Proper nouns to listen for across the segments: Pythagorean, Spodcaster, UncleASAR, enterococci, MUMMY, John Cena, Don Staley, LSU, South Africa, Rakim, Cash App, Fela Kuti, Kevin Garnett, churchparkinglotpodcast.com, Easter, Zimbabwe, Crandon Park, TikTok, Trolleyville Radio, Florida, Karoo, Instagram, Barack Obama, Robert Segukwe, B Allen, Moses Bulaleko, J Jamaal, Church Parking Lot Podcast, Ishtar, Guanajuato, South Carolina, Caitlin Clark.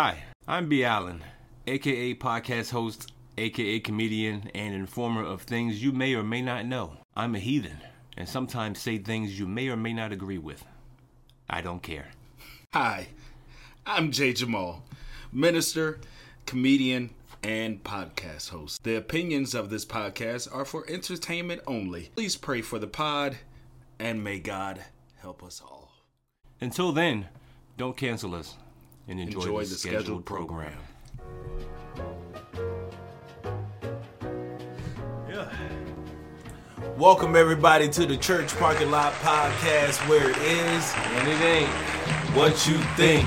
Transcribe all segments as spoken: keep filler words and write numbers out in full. Hi, I'm B Allen, aka podcast host, aka comedian, and informer of things you may or may not know. I'm a heathen, and sometimes say things you may or may not agree with. I don't care. Hi, I'm J Jamaal, minister, comedian, and podcast host. The opinions of this podcast are for entertainment only. Please pray for the pod, and may God help us all. Until then, don't cancel us, and enjoy, enjoy the, the scheduled, scheduled program. program. Yeah. Welcome, everybody, to the Church Parking Lot Podcast, where it is and it ain't what you think.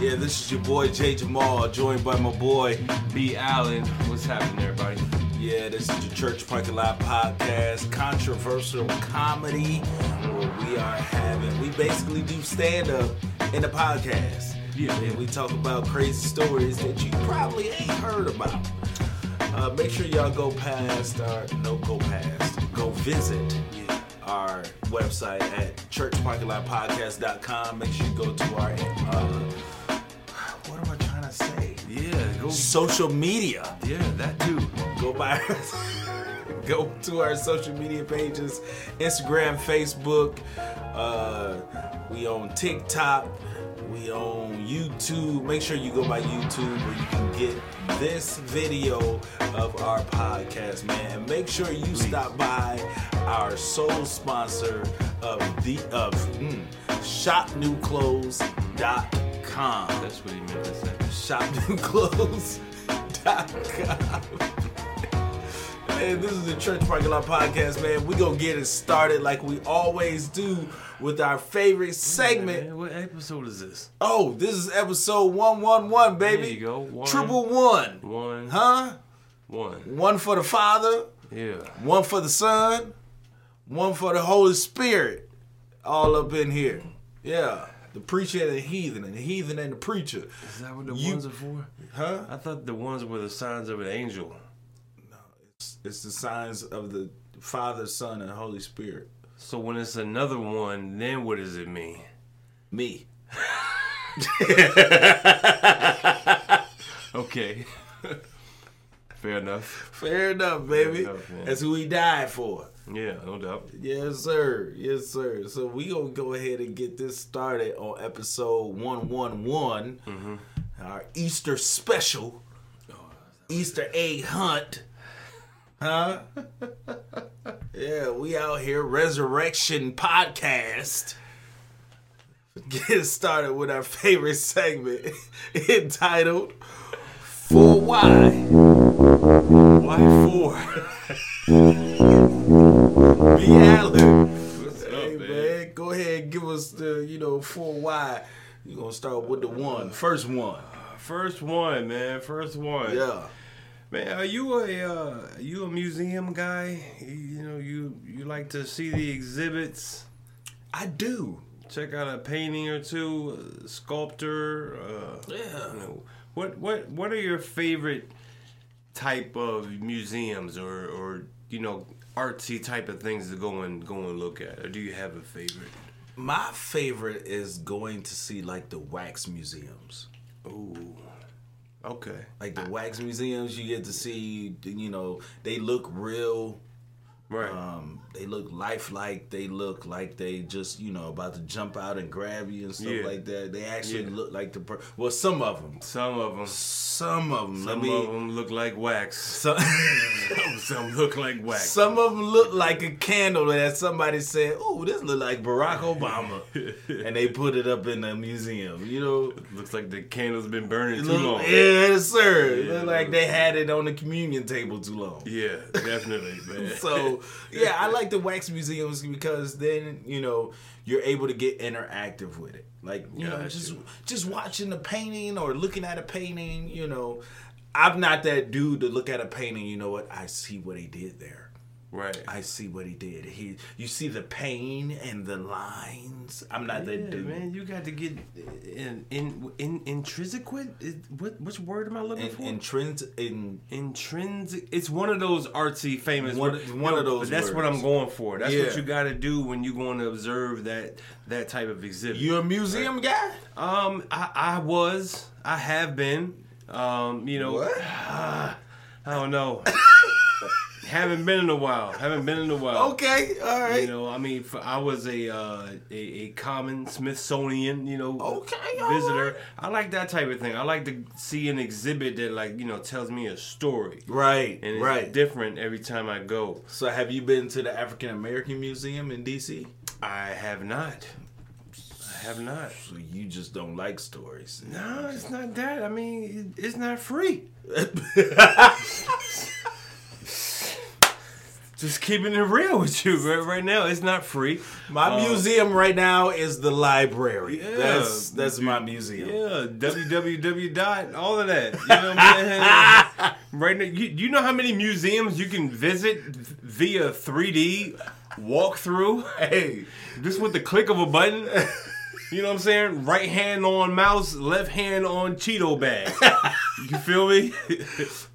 Yeah, this is your boy, J Jamaal, joined by my boy, B Allen. What's happening, everybody? Yeah, this is your Church Parking Lot Podcast, controversial comedy, where we are having, we basically do stand-up in the podcast. Yeah. And we talk about crazy stories that you probably ain't heard about. Uh, make sure y'all go past our, no, go past, go visit yeah. our website at church parking lot podcast dot com. Make sure you go to our uh, social media. Yeah, that too. Go by go to our social media pages, Instagram, Facebook. Uh, we on TikTok. We on YouTube. Make sure you go by YouTube where you can get this video of our podcast, man. Make sure you Please. stop by our sole sponsor of the of mm, shop new clothes dot com. That's what he meant to say. shop new clothes dot com. Man, this is the Church Parking Lot Podcast, man. We gonna get it started like we always do with our favorite segment. Man, what episode is this? Oh, this is episode one eleven, baby. There you go. One, Triple one. One. Huh? One. One for the Father. Yeah. One for the Son. One for the Holy Spirit. All up in here. Yeah. The preacher and the heathen, and the heathen and the preacher. Is that what the you, ones are for? Huh? I thought the ones were the signs of an angel. No, it's, it's the signs of the Father, Son, and Holy Spirit. So when it's another one, then what does it mean? Me. Okay. Fair enough. Fair enough, baby. Fair enough, that's who he died for. Yeah, no doubt. Yes, sir. Yes, sir. So we gonna go ahead and get this started on episode one eleven, mm-hmm. our Easter special, Easter egg hunt. Huh? Yeah, we out here, Resurrection Podcast. Get started with our favorite segment entitled For Why. Why for? B. Allen. What's hey, up, man? man? Go ahead and give us the, you know, four why. You're going to start with the one. First one. Uh, first one, man. First one. Yeah. Man, are you a uh, are you a museum guy? You know, you, you like to see the exhibits? I do. Check out a painting or two, a sculptor. Uh, yeah. You know, what, what, what are your favorite type of museums or, or you know, artsy type of things to go and go and look at, or do you have a favorite? My favorite is going to see like the wax museums. Ooh, okay. Like the wax museums, you get to see, you know, they look real, right? Um, they look lifelike. They look like they just, you know, about to jump out and grab you and stuff yeah. like that. They actually yeah. look like the per- well, some of them, some of them, some of them. Some me, of them look like wax. Some. Some look like wax. Some of them look like a candle that somebody said, "Ooh, this look like Barack Obama," and they put it up in the museum. You know, it looks like the candle's been burning it too look, long. Yeah, sir. Yeah, it look like they had it on the communion table too long. Yeah, definitely, man. So, yeah, I like the wax museums because then, you know, you're able to get interactive with it. Like, you Got know, you. just just watching the painting or looking at a painting, you know. I'm not that dude to look at a painting, you know what, I see what he did there. Right. I see what he did. He, you see the pain and the lines. I'm not yeah, that dude. Man, you got to get in in in intrinsic. What which word am I looking in, for? Intrinsic. In, intrinsic. It's one of those artsy famous. One, one no, of those. But that's words. What I'm going for. That's yeah. what you got to do when you're going to observe that that type of exhibit. You a museum right? guy? Um, I, I was. I have been. Um, you know. What? Uh, I don't know. Haven't been in a while. Haven't been in a while. Okay, all right. You know, I mean, for, I was a, uh, a a common Smithsonian, you know, okay, visitor. Right. I like that type of thing. I like to see an exhibit that, like, you know, tells me a story. Right, and it's right. different every time I go. So, have you been to the African American Museum in D C? I have not. I have not. So you just don't like stories. No, it's not that. I mean, it's not free. Just keeping it real with you, right? Right now, it's not free. My um, museum right now is the library. Yeah, that's that's my museum. Yeah, www dot all of that. You know what I mean? Right now, you, you know how many museums you can visit via three D walkthrough? Hey, just with the click of a button. You know what I'm saying? Right hand on mouse, left hand on Cheeto bag. You feel me?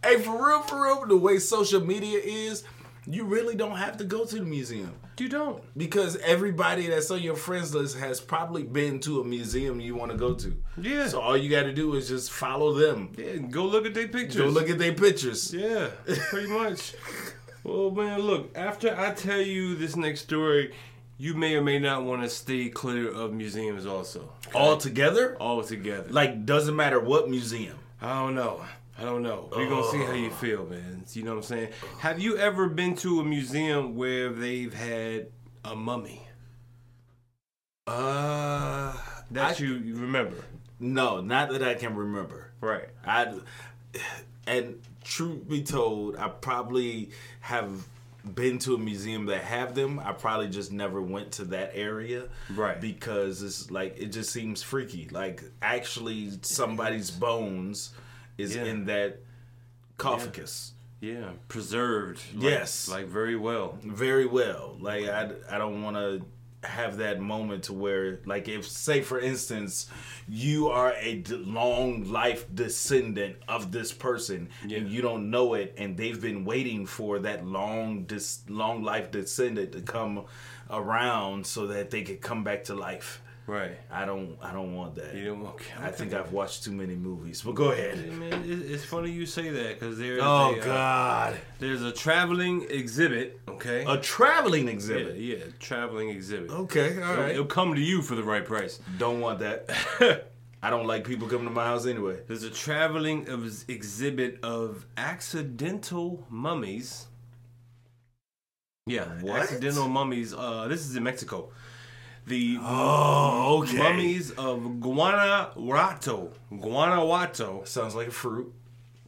Hey, for real, for real, the way social media is. You really don't have to go to the museum. You don't. Because everybody that's on your friends list has probably been to a museum you want to go to. Yeah. So all you got to do is just follow them. Yeah, and go look at their pictures. Go look at their pictures. Yeah, pretty much. Well, man, look, after I tell you this next story, you may or may not want to stay clear of museums also. Altogether? Altogether. Like, doesn't matter what museum. I don't know. I don't know. We're going to see how you feel, man. You know what I'm saying? Have you ever been to a museum where they've had a mummy? Uh, that I, you remember? No, not that I can remember. Right. I, and truth be told, I probably have been to a museum that have them. I probably just never went to that area. Right. Because it's like, it just seems freaky. Like, actually, somebody's bones is yeah. in that Cauficus. Yeah, yeah. Preserved. Like, yes. Like, very well. Very well. Like, I, I don't want to have that moment to where, like, if, say, for instance, you are a long-life descendant of this person, yeah. and you don't know it, and they've been waiting for that long dis- long-life descendant to come around so that they could come back to life. Right. I don't I don't want that. You don't want okay, I think I've watched too many movies. But go ahead. Hey, man, it's funny you say that because there's Oh, a, God. Uh, there's a traveling exhibit, okay? A traveling exhibit? Yeah, yeah traveling exhibit. Okay, all so right. It'll come to you for the right price. Don't want that. I don't like people coming to my house anyway. There's a traveling exhibit of accidental mummies. Yeah, what? Accidental mummies. Uh, this is in Mexico. The oh, okay. mummies of Guanajuato. Guanajuato. Sounds like a fruit.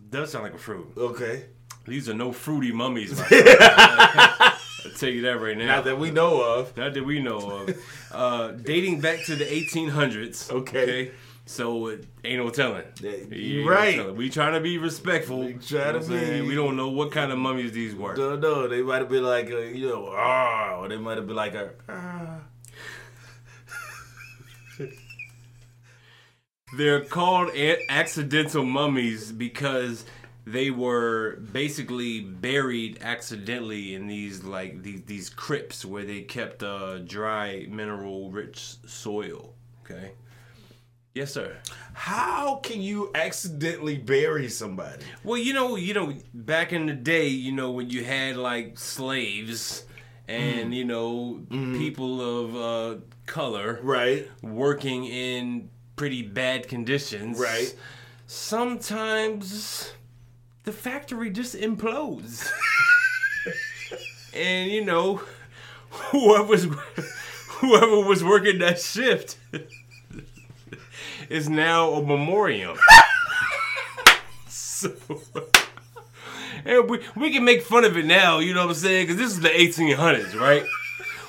Does sound like a fruit. Okay. These are no fruity mummies. Like I'll tell you that right now. Not that we know of. Not that we know of. Uh, dating back to the eighteen hundreds. Okay. okay? So it ain't no telling. Ain't right. No telling. We trying to be respectful. We try to be. Saying? We don't know what kind of mummies these were. No, no. They might have been like, a, you know, ah, or they might have been like a, ah. They're called accidental mummies because they were basically buried accidentally in these like these, these crypts where they kept uh, dry, mineral-rich soil. Okay. Yes, sir. How can you accidentally bury somebody? Well, you know, you know, back in the day, you know, when you had like slaves and mm. you know mm. people of uh, color, right, working in pretty bad conditions. Right. Sometimes the factory just implodes. And you know, whoever's whoever was working that shift is now a memoriam. So and we we can make fun of it now, you know what I'm saying? Cuz this is the eighteen hundreds, right?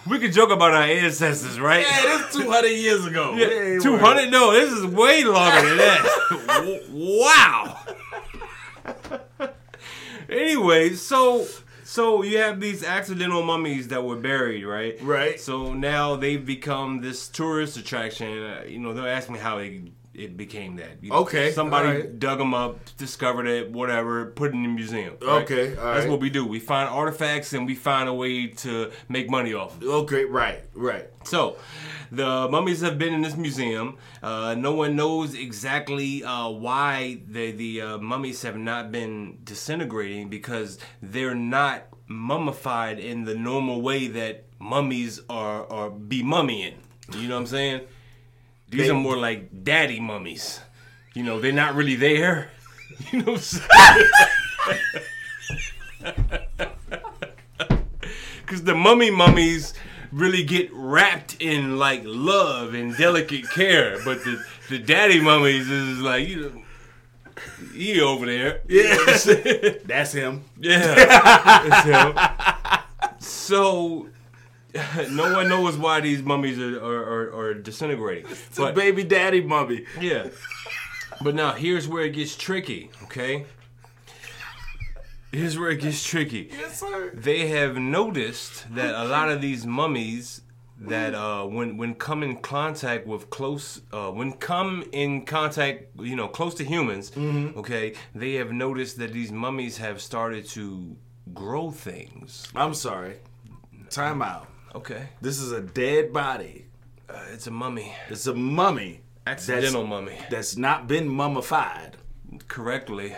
We could joke about our ancestors, right? Yeah, that's two hundred years ago. Yeah, two hundred? No, this is way longer than that. Wow. Anyway, so So you have these accidental mummies that were buried, right? Right. So now they've become this tourist attraction. Uh, you know, they'll ask me how it, it became that. You know, okay. Somebody right. dug them up, discovered it, whatever, put it in the museum. Right? Okay. All right. That's what we do. We find artifacts and we find a way to make money off of it. Okay. Right. Right. So the mummies have been in this museum. Uh, no one knows exactly uh, why the, the uh, mummies have not been disintegrating, because they're not mummified in the normal way that mummies are, are be mummying. You know what I'm saying? These they, are more like daddy mummies. You know, they're not really there. You know what I'm saying? Because the mummy mummies really get wrapped in like love and delicate care, but the, the daddy mummies is like, you know, he over there. Yeah, that's him. Yeah, that's him. So no one knows why these mummies are are, are, are disintegrating. It's but, a baby daddy mummy. Yeah, but now here's where it gets tricky. Okay, here's where it gets tricky. Yes, sir. They have noticed that a lot of these mummies that uh, when when come in contact with close, uh, when come in contact, you know, close to humans, mm-hmm. okay, they have noticed that these mummies have started to grow things. I'm sorry. Time out. Okay. This is a dead body. Uh, it's a mummy. It's a mummy. Accidental that's, mummy. That's not been mummified. Correctly.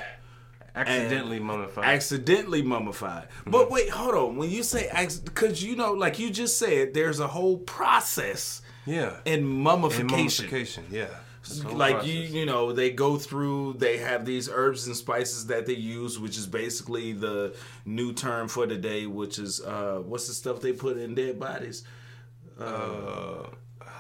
Accidentally mummified. Accidentally mummified. Mm-hmm. But wait, hold on. When you say, because you know, like you just said, there's a whole process yeah. in mummification. In mummification, yeah. Like, process. you you know, they go through, they have these herbs and spices that they use, which is basically the new term for today, which is, uh, what's the stuff they put in dead bodies? Uh... uh.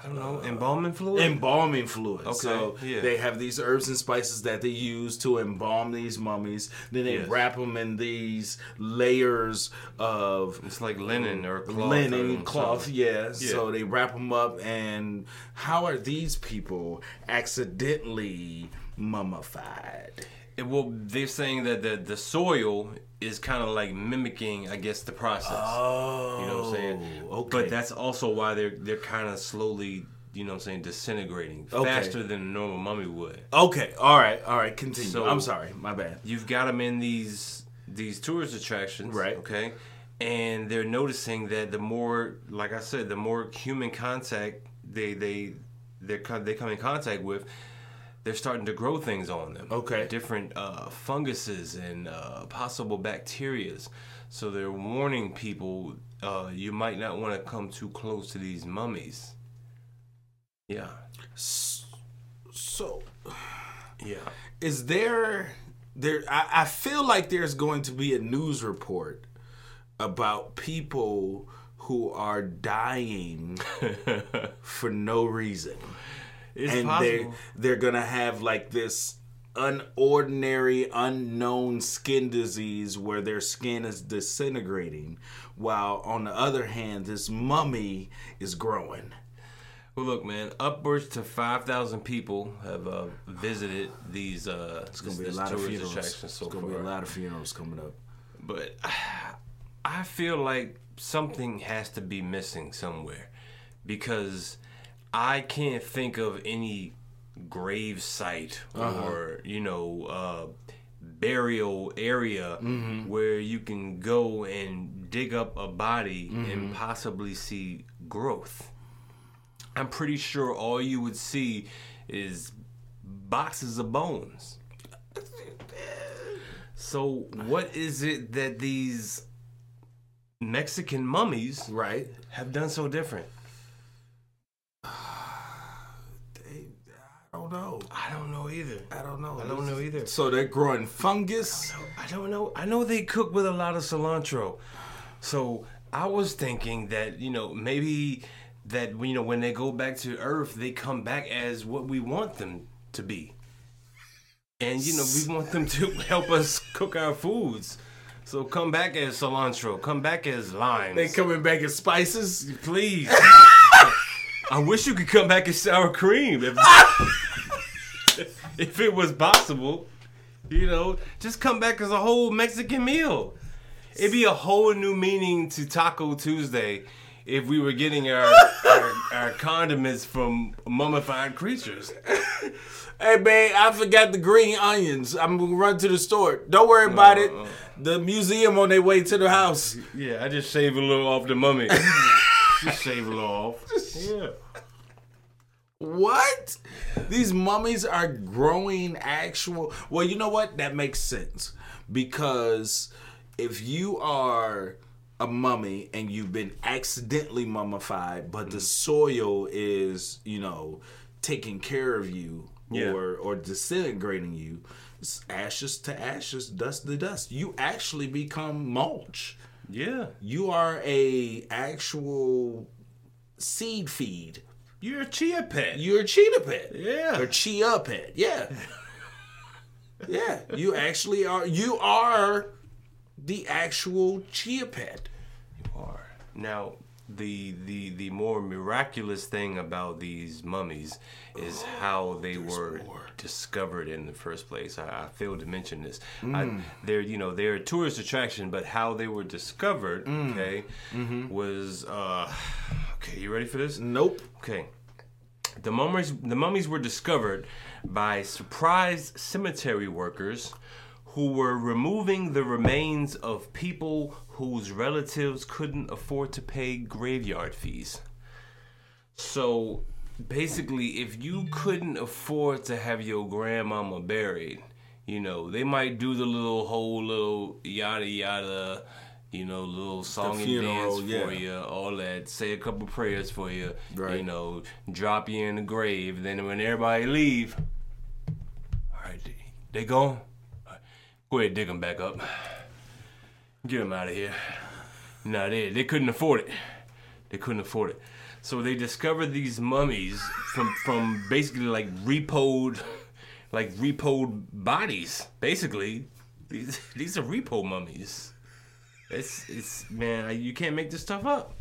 I don't know. Uh, embalming fluid? Embalming fluid. Okay. So yeah. they have these herbs and spices that they use to embalm these mummies. Then they yes. wrap them in these layers of... It's like linen or cloth. Linen, or cloth, yeah. yeah. So they wrap them up, and how are these people accidentally mummified? It, well, they're saying that the, the soil is kind of like mimicking, I guess, the process. Oh, you know what I'm saying? Okay. But that's also why they're they're kind of slowly, you know what I'm saying, disintegrating okay. faster than a normal mummy would. Okay. All right. All right. Continue. So I'm sorry. My bad. You've got them in these these tourist attractions, right? Okay. And they're noticing that the more, like I said, the more human contact they they they they come in contact with, they're starting to grow things on them. Okay. Different uh, funguses and uh, possible bacterias. So they're warning people, uh, you might not want to come too close to these mummies. Yeah. So, yeah. Is there, there? I, I feel like there's going to be a news report about people who are dying for no reason. It's and they they're gonna have like this unordinary, unknown skin disease where their skin is disintegrating, while on the other hand, this mummy is growing. Well, look, man, upwards to five thousand people have uh, visited these. Uh, it's gonna this, be a lot of funerals. So it's gonna far. be a lot of funerals coming up. But I feel like something has to be missing somewhere, because I can't think of any grave site uh-huh. or, you know, uh, burial area mm-hmm. where you can go and dig up a body mm-hmm. and possibly see growth. I'm pretty sure all you would see is boxes of bones. So what is it that these Mexican mummies right. have done so different? I don't know. I don't know either. I don't know. I don't know either. So they're growing fungus? I don't know. I don't know. I know they cook with a lot of cilantro. So I was thinking that, you know, maybe that, you know, when they go back to Earth, they come back as what we want them to be. And, you know, we want them to help us cook our foods. So come back as cilantro. Come back as limes. They coming back as spices? Please. I wish you could come back as sour cream. If, if it was possible, you know, just come back as a whole Mexican meal. It'd be a whole new meaning to Taco Tuesday if we were getting our our, our condiments from mummified creatures. Hey, babe, I forgot the green onions. I'm going to run to the store. Don't worry about uh, it. Uh, the museum on their way to the house. Yeah, I just shaved a little off the mummy. Just shave a little off. Yeah. What? These mummies are growing actual... Well, you know what? That makes sense. Because if you are a mummy and you've been accidentally mummified, but mm. the soil is, you know, taking care of you yeah. or, or disintegrating you, it's ashes to ashes, dust to dust. You actually become mulch. Yeah. You are a actual seed feed. You're a chia pet. You're a cheetah pet. Yeah. Or chia pet. Yeah. Yeah. You actually are. You are the actual chia pet. You are. Now, the the the more miraculous thing about these mummies is oh, how they were more. discovered in the first place. I, I failed to mention this. Mm. I, they're you know they're a tourist attraction, but how they were discovered, mm. okay, mm-hmm. was. Uh, Okay, you ready for this? Nope. Okay. The mummies, the mummies were discovered by surprised cemetery workers who were removing the remains of people whose relatives couldn't afford to pay graveyard fees. So, basically, if you couldn't afford to have your grandmama buried, you know, they might do the little whole little yada yada, you know, little song and dance for you, all that. Say a couple prayers for you, right. You know, drop you in the grave. Then when everybody leave, all right, they gone. Right, go ahead, dig them back up. Get them out of here. No, they they couldn't afford it. They couldn't afford it. So they discovered these mummies from from basically like repoed, like repoed bodies. Basically, these these are repo mummies. It's, it's, man, you can't make this stuff up.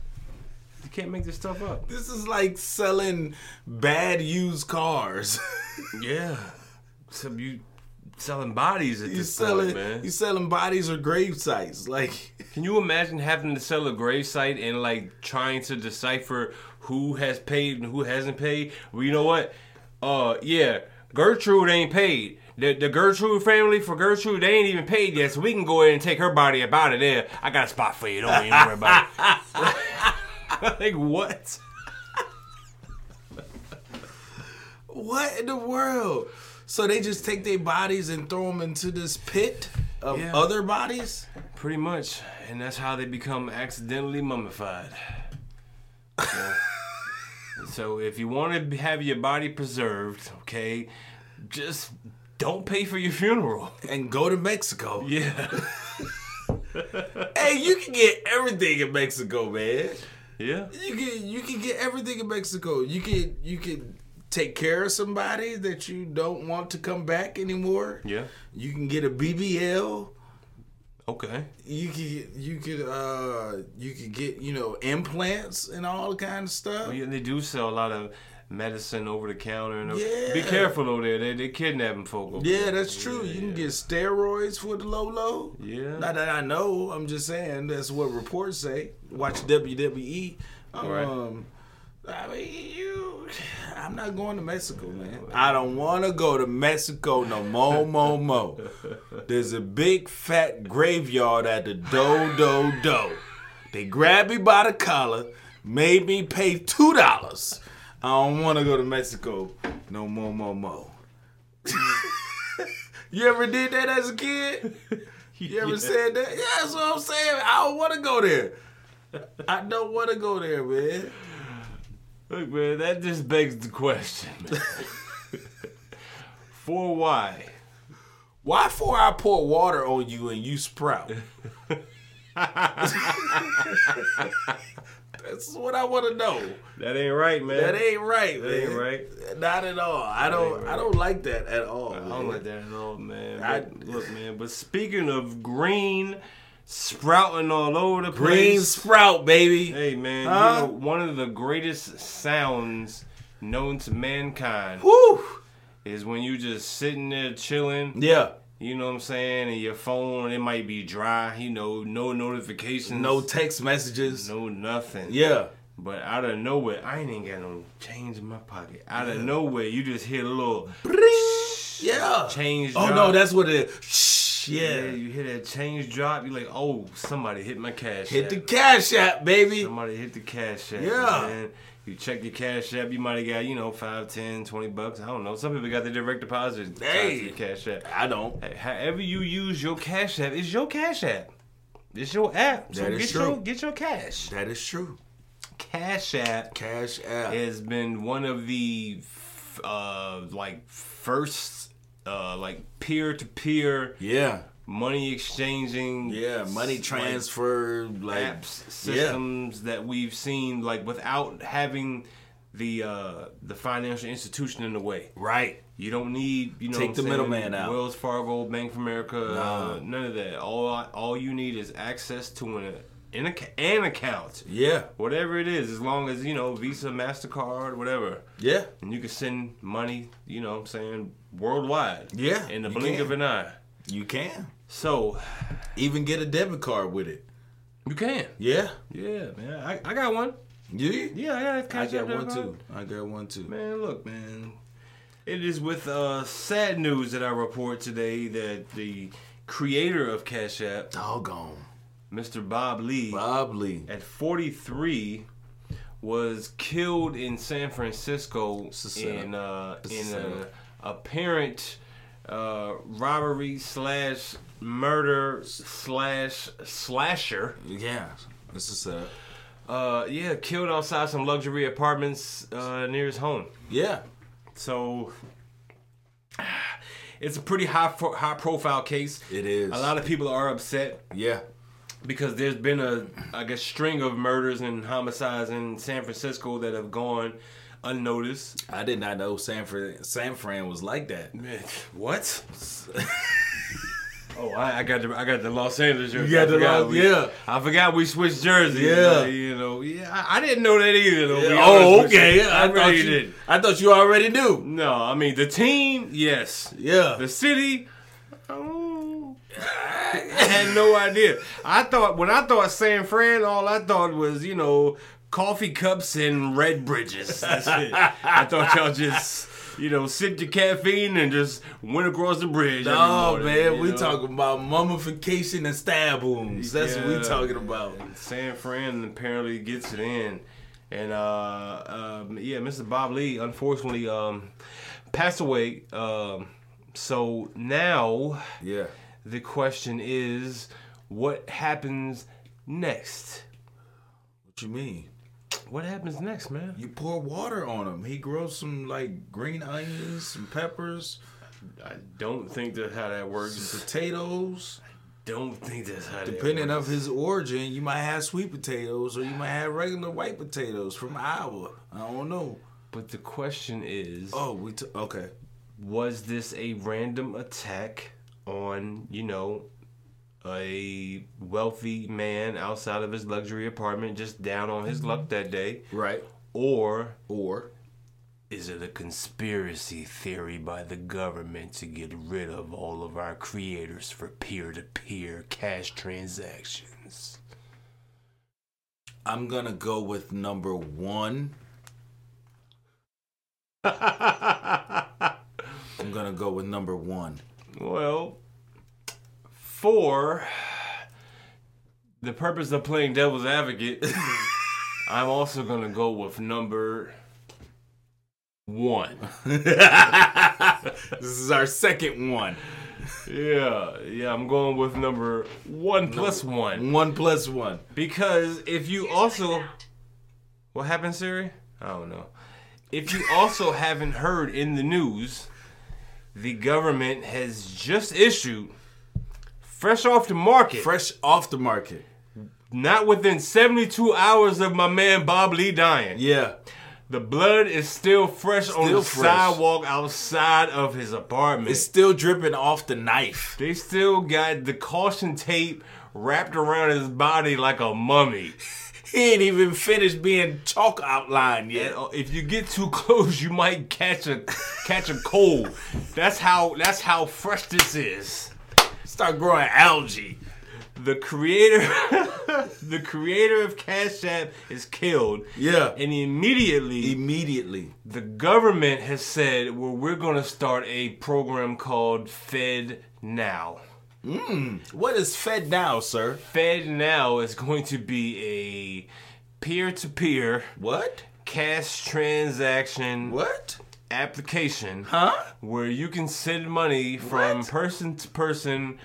You can't make this stuff up. This is like selling bad used cars. Yeah. So you selling bodies at you this selling, point, man. You selling bodies or grave sites. Like, can you imagine having to sell a grave site and, like, trying to decipher who has paid and who hasn't paid? Well, you know what? Uh, yeah, Gertrude ain't paid. The, the Gertrude family, for Gertrude, they ain't even paid yet, so we can go ahead and take her body up out of there. I got a spot for you. Don't even worry about it. Like, what? What in the world? So they just take their bodies and throw them into this pit of yeah. other bodies? Pretty much. And that's how they become accidentally mummified. So, so if you want to have your body preserved, okay, just... don't pay for your funeral. And go to Mexico. Yeah. Hey, you can get everything in Mexico, man. Yeah. You can you can get everything in Mexico. You can you can take care of somebody that you don't want to come back anymore. Yeah. You can get a B B L. Okay. You could you could uh you could get, you know, implants and all kind of stuff. Well, yeah, they do sell a lot of medicine over the counter. And yeah. Be careful over there. They they kidnapping folk over yeah, there. Yeah, that's true. Yeah, you can yeah. get steroids for the low-low. Yeah. Not that I know. I'm just saying that's what reports say. Watch W W E. Um, right. I mean, you... I'm not going to Mexico, man. I don't want to go to Mexico no more, mo, mo. There's a big, fat graveyard at the do, do, do. They grabbed me by the collar, made me pay two dollars. I don't want to go to Mexico no more, mo, mo. You ever did that as a kid? You ever yeah. said that? Yeah, that's what I'm saying. I don't want to go there. I don't want to go there, man. Look, man, that just begs the question. For why? Why for I pour water on you and you sprout? That's what I want to know. That ain't right, man. That ain't right, man. That ain't right. Not at all. I don't. Right. I don't like that at all. I don't man. like that at all, man. I, but, look, man. But speaking of green, sprouting all over the green place. Green sprout, baby. Hey, man. Huh? You know, one of the greatest sounds known to mankind Woo! is when you just sitting there chilling. Yeah. You know what I'm saying? And your phone, it might be dry. You know, no notifications. No text messages. No nothing. Yeah. But out of nowhere, I ain't even got no change in my pocket. Out of yeah. nowhere, you just hear a little... Shh, yeah. Change drop. Oh, no, that's what it is. Shh, yeah. yeah. You hear that change drop, you're like, oh, somebody hit my Cash App. Hit the Cash App, baby. Somebody hit the Cash App, yeah. man. You check your Cash App, you might have got, you know, five, ten, twenty bucks. I don't know. Some people got the direct deposit hey, to your Cash App. I don't. Hey, however you use your Cash App, it's your Cash App. It's your app. So that is get true. Your, get your cash. That is true. Cash App, Cash App has been one of the uh, like first uh, like peer to peer yeah money exchanging yeah money transfer like, like apps systems yeah. that we've seen like without having the uh, the financial institution in the way. Right. You don't need you know take the middleman out. Wells Fargo, Bank of America, no. uh, none of that. All all you need is access to an. In a, an account. Yeah. Whatever it is, as long as, you know, Visa, MasterCard, whatever. Yeah. And you can send money, you know what I'm saying, worldwide. Yeah. In the blink can. of an eye. You can. So. Even get a debit card with it. You can. Yeah. Yeah, man. I, I got one. You? Yeah, I got a Cash App debit card. I got one, too. I got one, too. Man, look, man. It is with uh, sad news that I report today that the creator of Cash App. Doggone. Mister Bob Lee, Bob Lee, at forty-three, was killed in San Francisco in uh, in a apparent uh, robbery slash murder slash slasher. Yeah, this is sad. Uh, yeah, killed outside some luxury apartments uh, near his home. Yeah, so. It's a pretty high fo- high profile case. It is. A lot of people are upset. Yeah. Because there's been a, I guess, string of murders and homicides in San Francisco that have gone unnoticed. I did not know San Fran, San Fran was like that. What? oh, I, I got the I got the Los Angeles jersey. You got the Los, we, yeah. I forgot we switched jerseys. Yeah, like, you know. Yeah, I, I didn't know that either. Though. Yeah. Oh, okay. Yeah, I, I thought you did. I thought you already knew. No, I mean the team. Yes. Yeah. The city. Oh. I had no idea. I thought, when I thought San Fran, all I thought was, you know, coffee cups and red bridges. That's it. I thought y'all just, you know, sipped your caffeine and just went across the bridge. No, morning, man, we know? talking about mummification and stab wounds. That's yeah. what we talking about. And San Fran apparently gets it in. And, uh, um, yeah, Mister Bob Lee, unfortunately, um, passed away. Um, so now... Yeah. The question is, what happens next? What you mean? What happens next, man? You pour water on him. He grows some, like, green onions, some peppers. I don't think that's how that works. Some potatoes. I don't think that's how Depending that works. Depending on his origin, you might have sweet potatoes or you might have regular white potatoes from Iowa. I don't know. But the question is... Oh, we t- okay. Was this a random attack... on, you know, a wealthy man outside of his luxury apartment, just down on his luck that day. Right. Or, or, is it a conspiracy theory by the government to get rid of all of our creators for peer-to-peer cash transactions? I'm gonna go with number one. I'm gonna go with number one. Well, for the purpose of playing devil's advocate, I'm also going to go with number one. This is our second one. Yeah, yeah, I'm going with number one plus number one. One plus one. Because if you Here's also... What happened, Siri? I don't know. If you also haven't heard in the news... The government has just issued, fresh off the market. Fresh off the market. Not within seventy-two hours of my man Bob Lee dying. Yeah. The blood is still fresh still on the fresh. sidewalk outside of his apartment. It's still dripping off the knife. They still got the caution tape wrapped around his body like a mummy. He ain't even finished being chalk outlined yet. If you get too close, you might catch a catch a cold. That's how that's how fresh this is. Start growing algae. The creator, the creator of Cash App is killed. Yeah, and immediately, immediately, the government has said, "Well, we're going to start a program called Fed Now." Mm. What is Fed Now, sir? Fed Now is going to be a peer-to-peer what cash transaction what application, huh? Where you can send money from what? person to person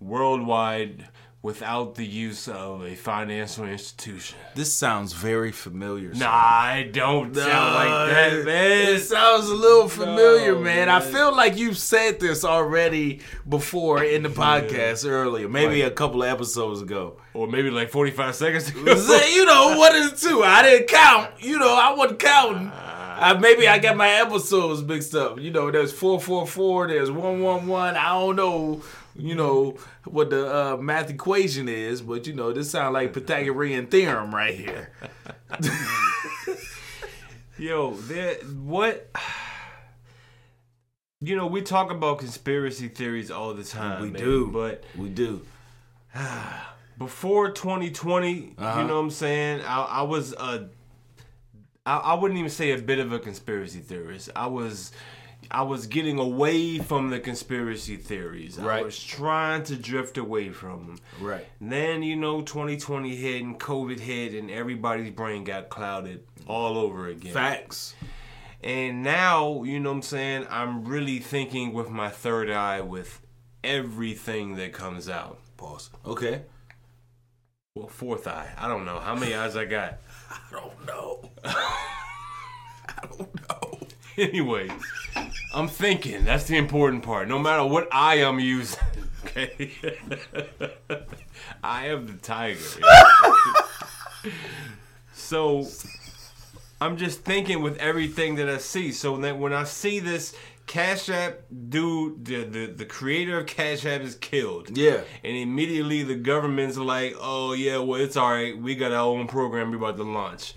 worldwide. Without the use of a financial institution. This sounds very familiar. Sir. Nah, I don't sound no, like that, it, man. It sounds a little familiar, no, man. man. I feel like you've said this already before in the podcast yeah. earlier. Maybe like, a couple of episodes ago. Or maybe like forty-five seconds ago. You know, one and two. I didn't count. You know, I wasn't counting. Uh, maybe I got my episodes mixed up. You know, there's four four four, there's one one one. I don't know. You know what the uh, math equation is, but you know this sounds like Pythagorean theorem right here. Yo, that what? You know we talk about conspiracy theories all the time. We man, do, but we do. Before twenty twenty, uh-huh. you know what I'm saying? I, I was a, I, I wouldn't even say a bit of a conspiracy theorist. I was. I was getting away from the conspiracy theories. Right. I was trying to drift away from them. Right. And then, you know, twenty twenty hit and COVID hit and everybody's brain got clouded all over again. Facts. And now, you know what I'm saying, I'm really thinking with my third eye with everything that comes out. Pause. Okay. Well, fourth eye. I don't know. How many eyes I got? I don't know. I don't know. Anyways, I'm thinking. That's the important part. No matter what eye I'm using, okay? I am the tiger. Yeah? So, I'm just thinking with everything that I see. So, that when I see this Cash App dude, the, the, the creator of Cash App is killed. Yeah. And immediately the government's like, oh, yeah, well, it's all right. We got our own program we're about to launch.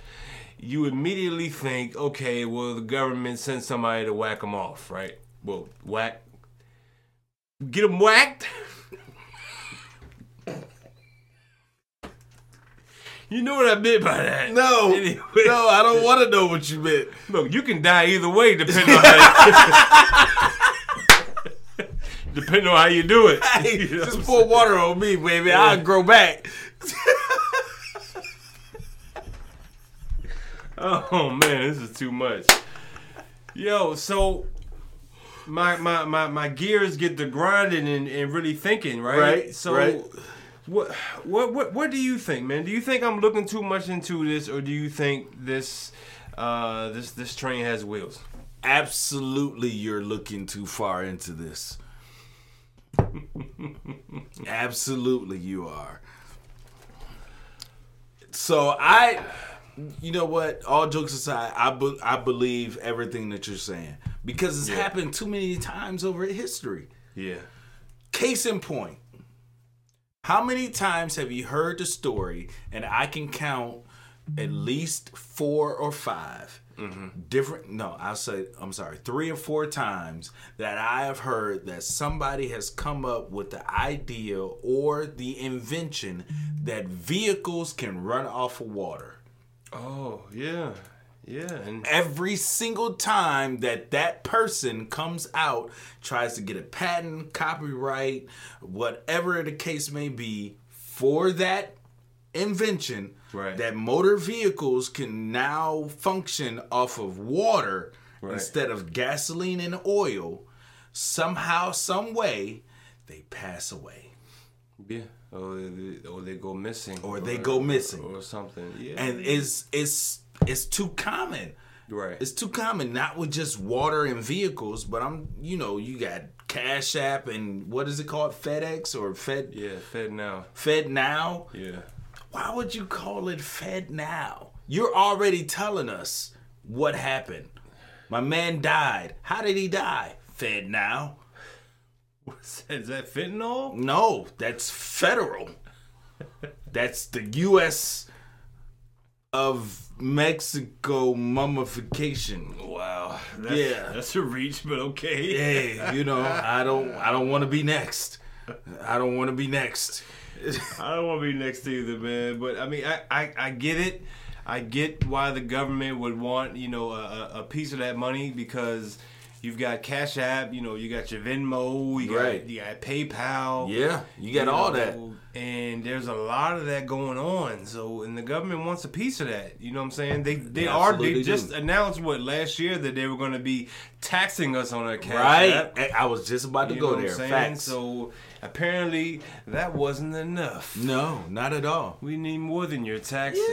You immediately think, okay, well, the government sent somebody to whack them off, right? Well, whack. Get them whacked. You know what I meant by that. No. Anyway. No, I don't want to know what you meant. Look, you can die either way depending on how you depending on how you do it. Hey, you know just pour saying? Water on me, baby. Yeah. I'll grow back. Oh, man, this is too much. Yo, so my my, my, my gears get to grinding and, and really thinking, right? Right, so right. What, what what what do you think, man? Do you think I'm looking too much into this, or do you think this uh, this this train has wheels? Absolutely, you're looking too far into this. Absolutely, you are. So I... You know what? All jokes aside, I be- I believe everything that you're saying because it's yeah. happened too many times over history. Yeah. Case in point, how many times have you heard the story? And I can count at least four or five mm-hmm. different. No, I'll say I'm sorry, three or four times that I have heard that somebody has come up with the idea or the invention that vehicles can run off of water. Oh, yeah. Yeah. And every single time that that person comes out, tries to get a patent, copyright, whatever the case may be, for that invention, right. that motor vehicles can now function off of water right. instead of gasoline and oil, somehow, some way, they pass away. Yeah. Or they, or they go missing. Or they or, go missing. Or something. Yeah. And it's it's it's too common. Right. It's too common. Not with just water and vehicles, but I'm you know, you got Cash App and what is it called? FedEx or Fed Yeah, Fed Now. Fed Now? Yeah. Why would you call it Fed Now? You're already telling us what happened. My man died. How did he die? Fed Now. What's that? Is that fentanyl? No, that's federal. That's the U S of Mexico mummification. Wow. That's, yeah. That's a reach, but okay. Yeah, you know, I don't I don't want to be next. I don't want to be next. I don't want to be next either, man. But, I mean, I, I, I get it. I get why the government would want, you know, a, a piece of that money because you've got Cash App, you know, you got your Venmo, you got, right. you got PayPal. Yeah, you got you all know, that. And there's a lot of that going on. So, and the government wants a piece of that. You know what I'm saying? They they, they are they just do. announced what last year that they were going to be taxing us on our Cash right. App. Right. I was just about to you go know there. What I'm Facts. So apparently that wasn't enough. No, not at all. We need more than your taxes.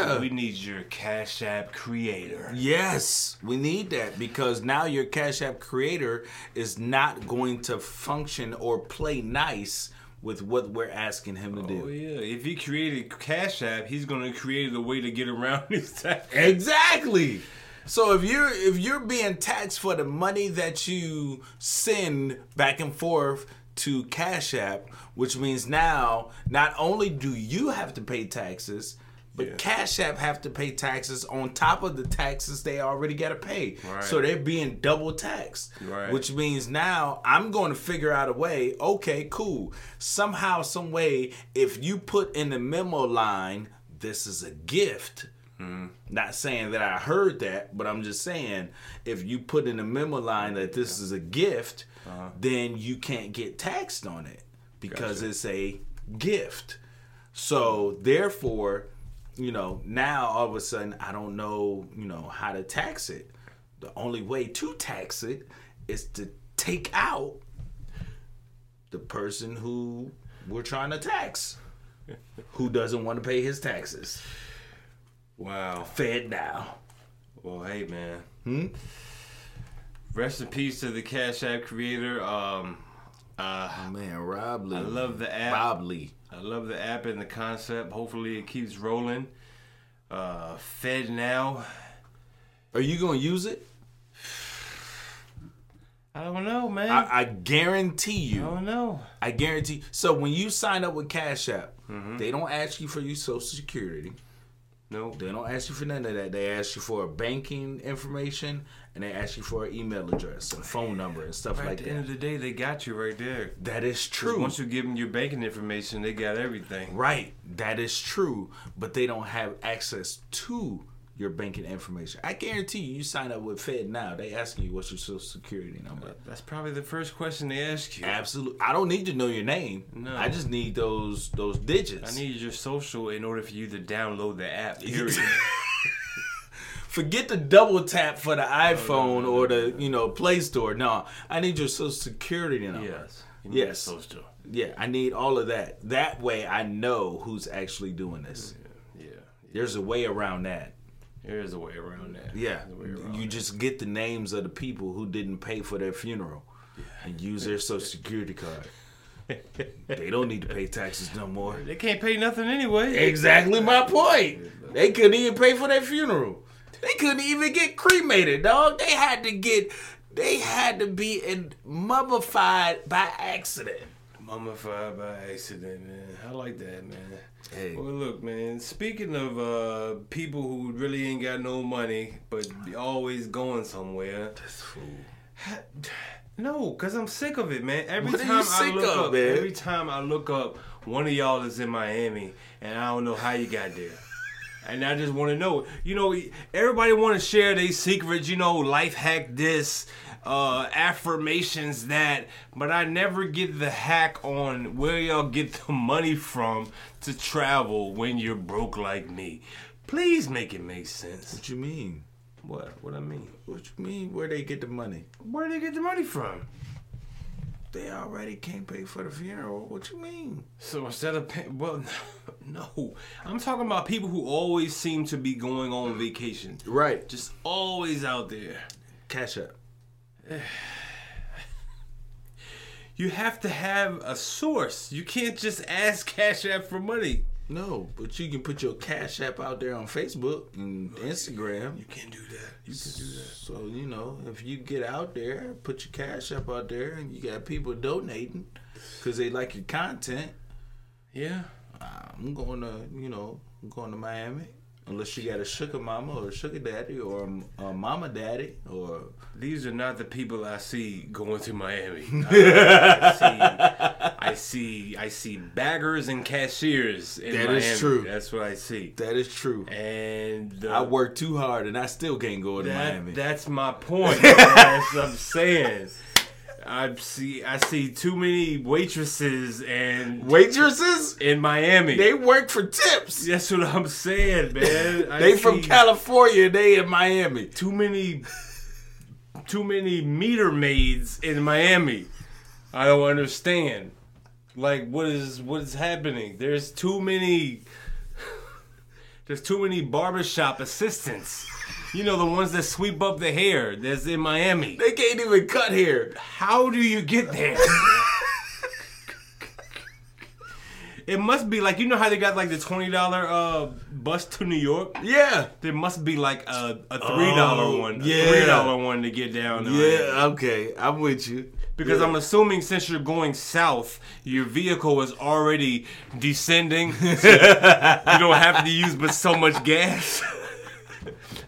Yeah. We need your Cash App creator. Yes, we need that because now your Cash App creator is not going to function or play nice with what we're asking him to oh, do. Oh yeah, if he created Cash App, he's going to create a way to get around his taxes. Exactly. So if you're if you're being taxed for the money that you send back and forth to Cash App, which means now not only do you have to pay taxes, but yeah. Cash App have to pay taxes on top of the taxes they already got to pay. Right. So they're being double taxed, right. which means now I'm going to figure out a way, okay, cool. Somehow, some way, if you put in the memo line, this is a gift. Mm. Not saying that I heard that, but I'm just saying if you put in the memo line that this yeah. is a gift, uh-huh. then you can't get taxed on it because gotcha. It's a gift. So therefore, you know, now all of a sudden I don't know, you know, how to tax it. The only way to tax it is to take out the person who we're trying to tax, who doesn't want to pay his taxes. Wow. Fed Now. Well, hey, man. Hmm? Rest in peace to the Cash App creator. Um, uh, oh, man, Rob Lee. I love the app. Bob Lee. I love the app and the concept. Hopefully it keeps rolling. Uh, Fed Now. Are you going to use it? I don't know, man. I, I guarantee you. I don't know. I guarantee. So when you sign up with Cash App, mm-hmm. they don't ask you for your Social Security. No, they don't ask you for none of that. They ask you for banking information, and they ask you for an email address and phone number and stuff right like that. At the end of the day, they got you right there. That is true. Once you give them your banking information, they got everything. Right. That is true, but they don't have access to your banking information. I guarantee you, you sign up with Fed Now, they asking you what's your Social Security number. That's probably the first question they ask you. Absolutely. I don't need to know your name. No. I just need those those digits. I need your social in order for you to download the app. Forget the double tap for the iPhone oh, no, no, or the you know Play Store. No, I need your Social Security number. Yes. You need yes. Your social. Yeah, I need all of that. That way, I know who's actually doing this. Yeah. yeah, yeah. There's a way around that. There is a way around that. Yeah. Around you that. Just get the names of the people who didn't pay for their funeral yeah. and use their Social Security card. They don't need to pay taxes no more. They can't pay nothing anyway. Exactly my point. They couldn't even pay for their funeral. They couldn't even get cremated, dog. They had to get, they had to be in, mummified by accident. Mummified by accident, man. I like that, man. Hey. Well, look, man, speaking of uh, people who really ain't got no money, but always going somewhere. That's fool. No, because I'm sick of it, man. Every what time are you I sick look of, up, man? Every time I look up, one of y'all is in Miami, and I don't know how you got there. And I just want to know. You know, everybody want to share their secrets, you know, life hack this, uh, affirmations that, but I never get the hack on where y'all get the money from to travel when you're broke like me. Please make it make sense. What you mean? What? What I mean? What you mean where they get the money? Where they get the money from? They already can't pay for the funeral. What you mean? So instead of paying, well, no. I'm talking about people who always seem to be going on vacation. Right. Just always out there. Cash App. You have to have a source. You can't just ask Cash App for money. No, but you can put your Cash App out there on Facebook and Instagram. You can do that. You can do that. So, you know, if you get out there, put your Cash App out there, and you got people donating because they like your content. Yeah. I'm going to, you know, I'm going to Miami. unless you got a sugar mama or a sugar daddy or a mama daddy. Or these are not the people I see going to Miami. I, I see, I see, I see baggers and cashiers in Miami. That is true. That's what I see. That is true. And uh, I work too hard, and I still can't go to that, Miami. That's my point. That's what I'm saying. I see. I see too many waitresses and waitresses in Miami. They work for tips. That's what I'm saying, man. I they from California. They in Miami. Too many, too many meter maids in Miami. I don't understand. Like, what is what is happening? There's too many. There's too many barbershop assistants. You know, the ones that sweep up the hair that's in Miami. They can't even cut hair. How do you get there? It must be like, you know how they got like the twenty dollar uh, bus to New York? Yeah. There must be like a, a three dollar oh, one. A yeah. three dollar one to get down there. Yeah, okay. I'm with you. Because yeah. I'm assuming since you're going south, your vehicle is already descending. So you don't have to use but so much gas.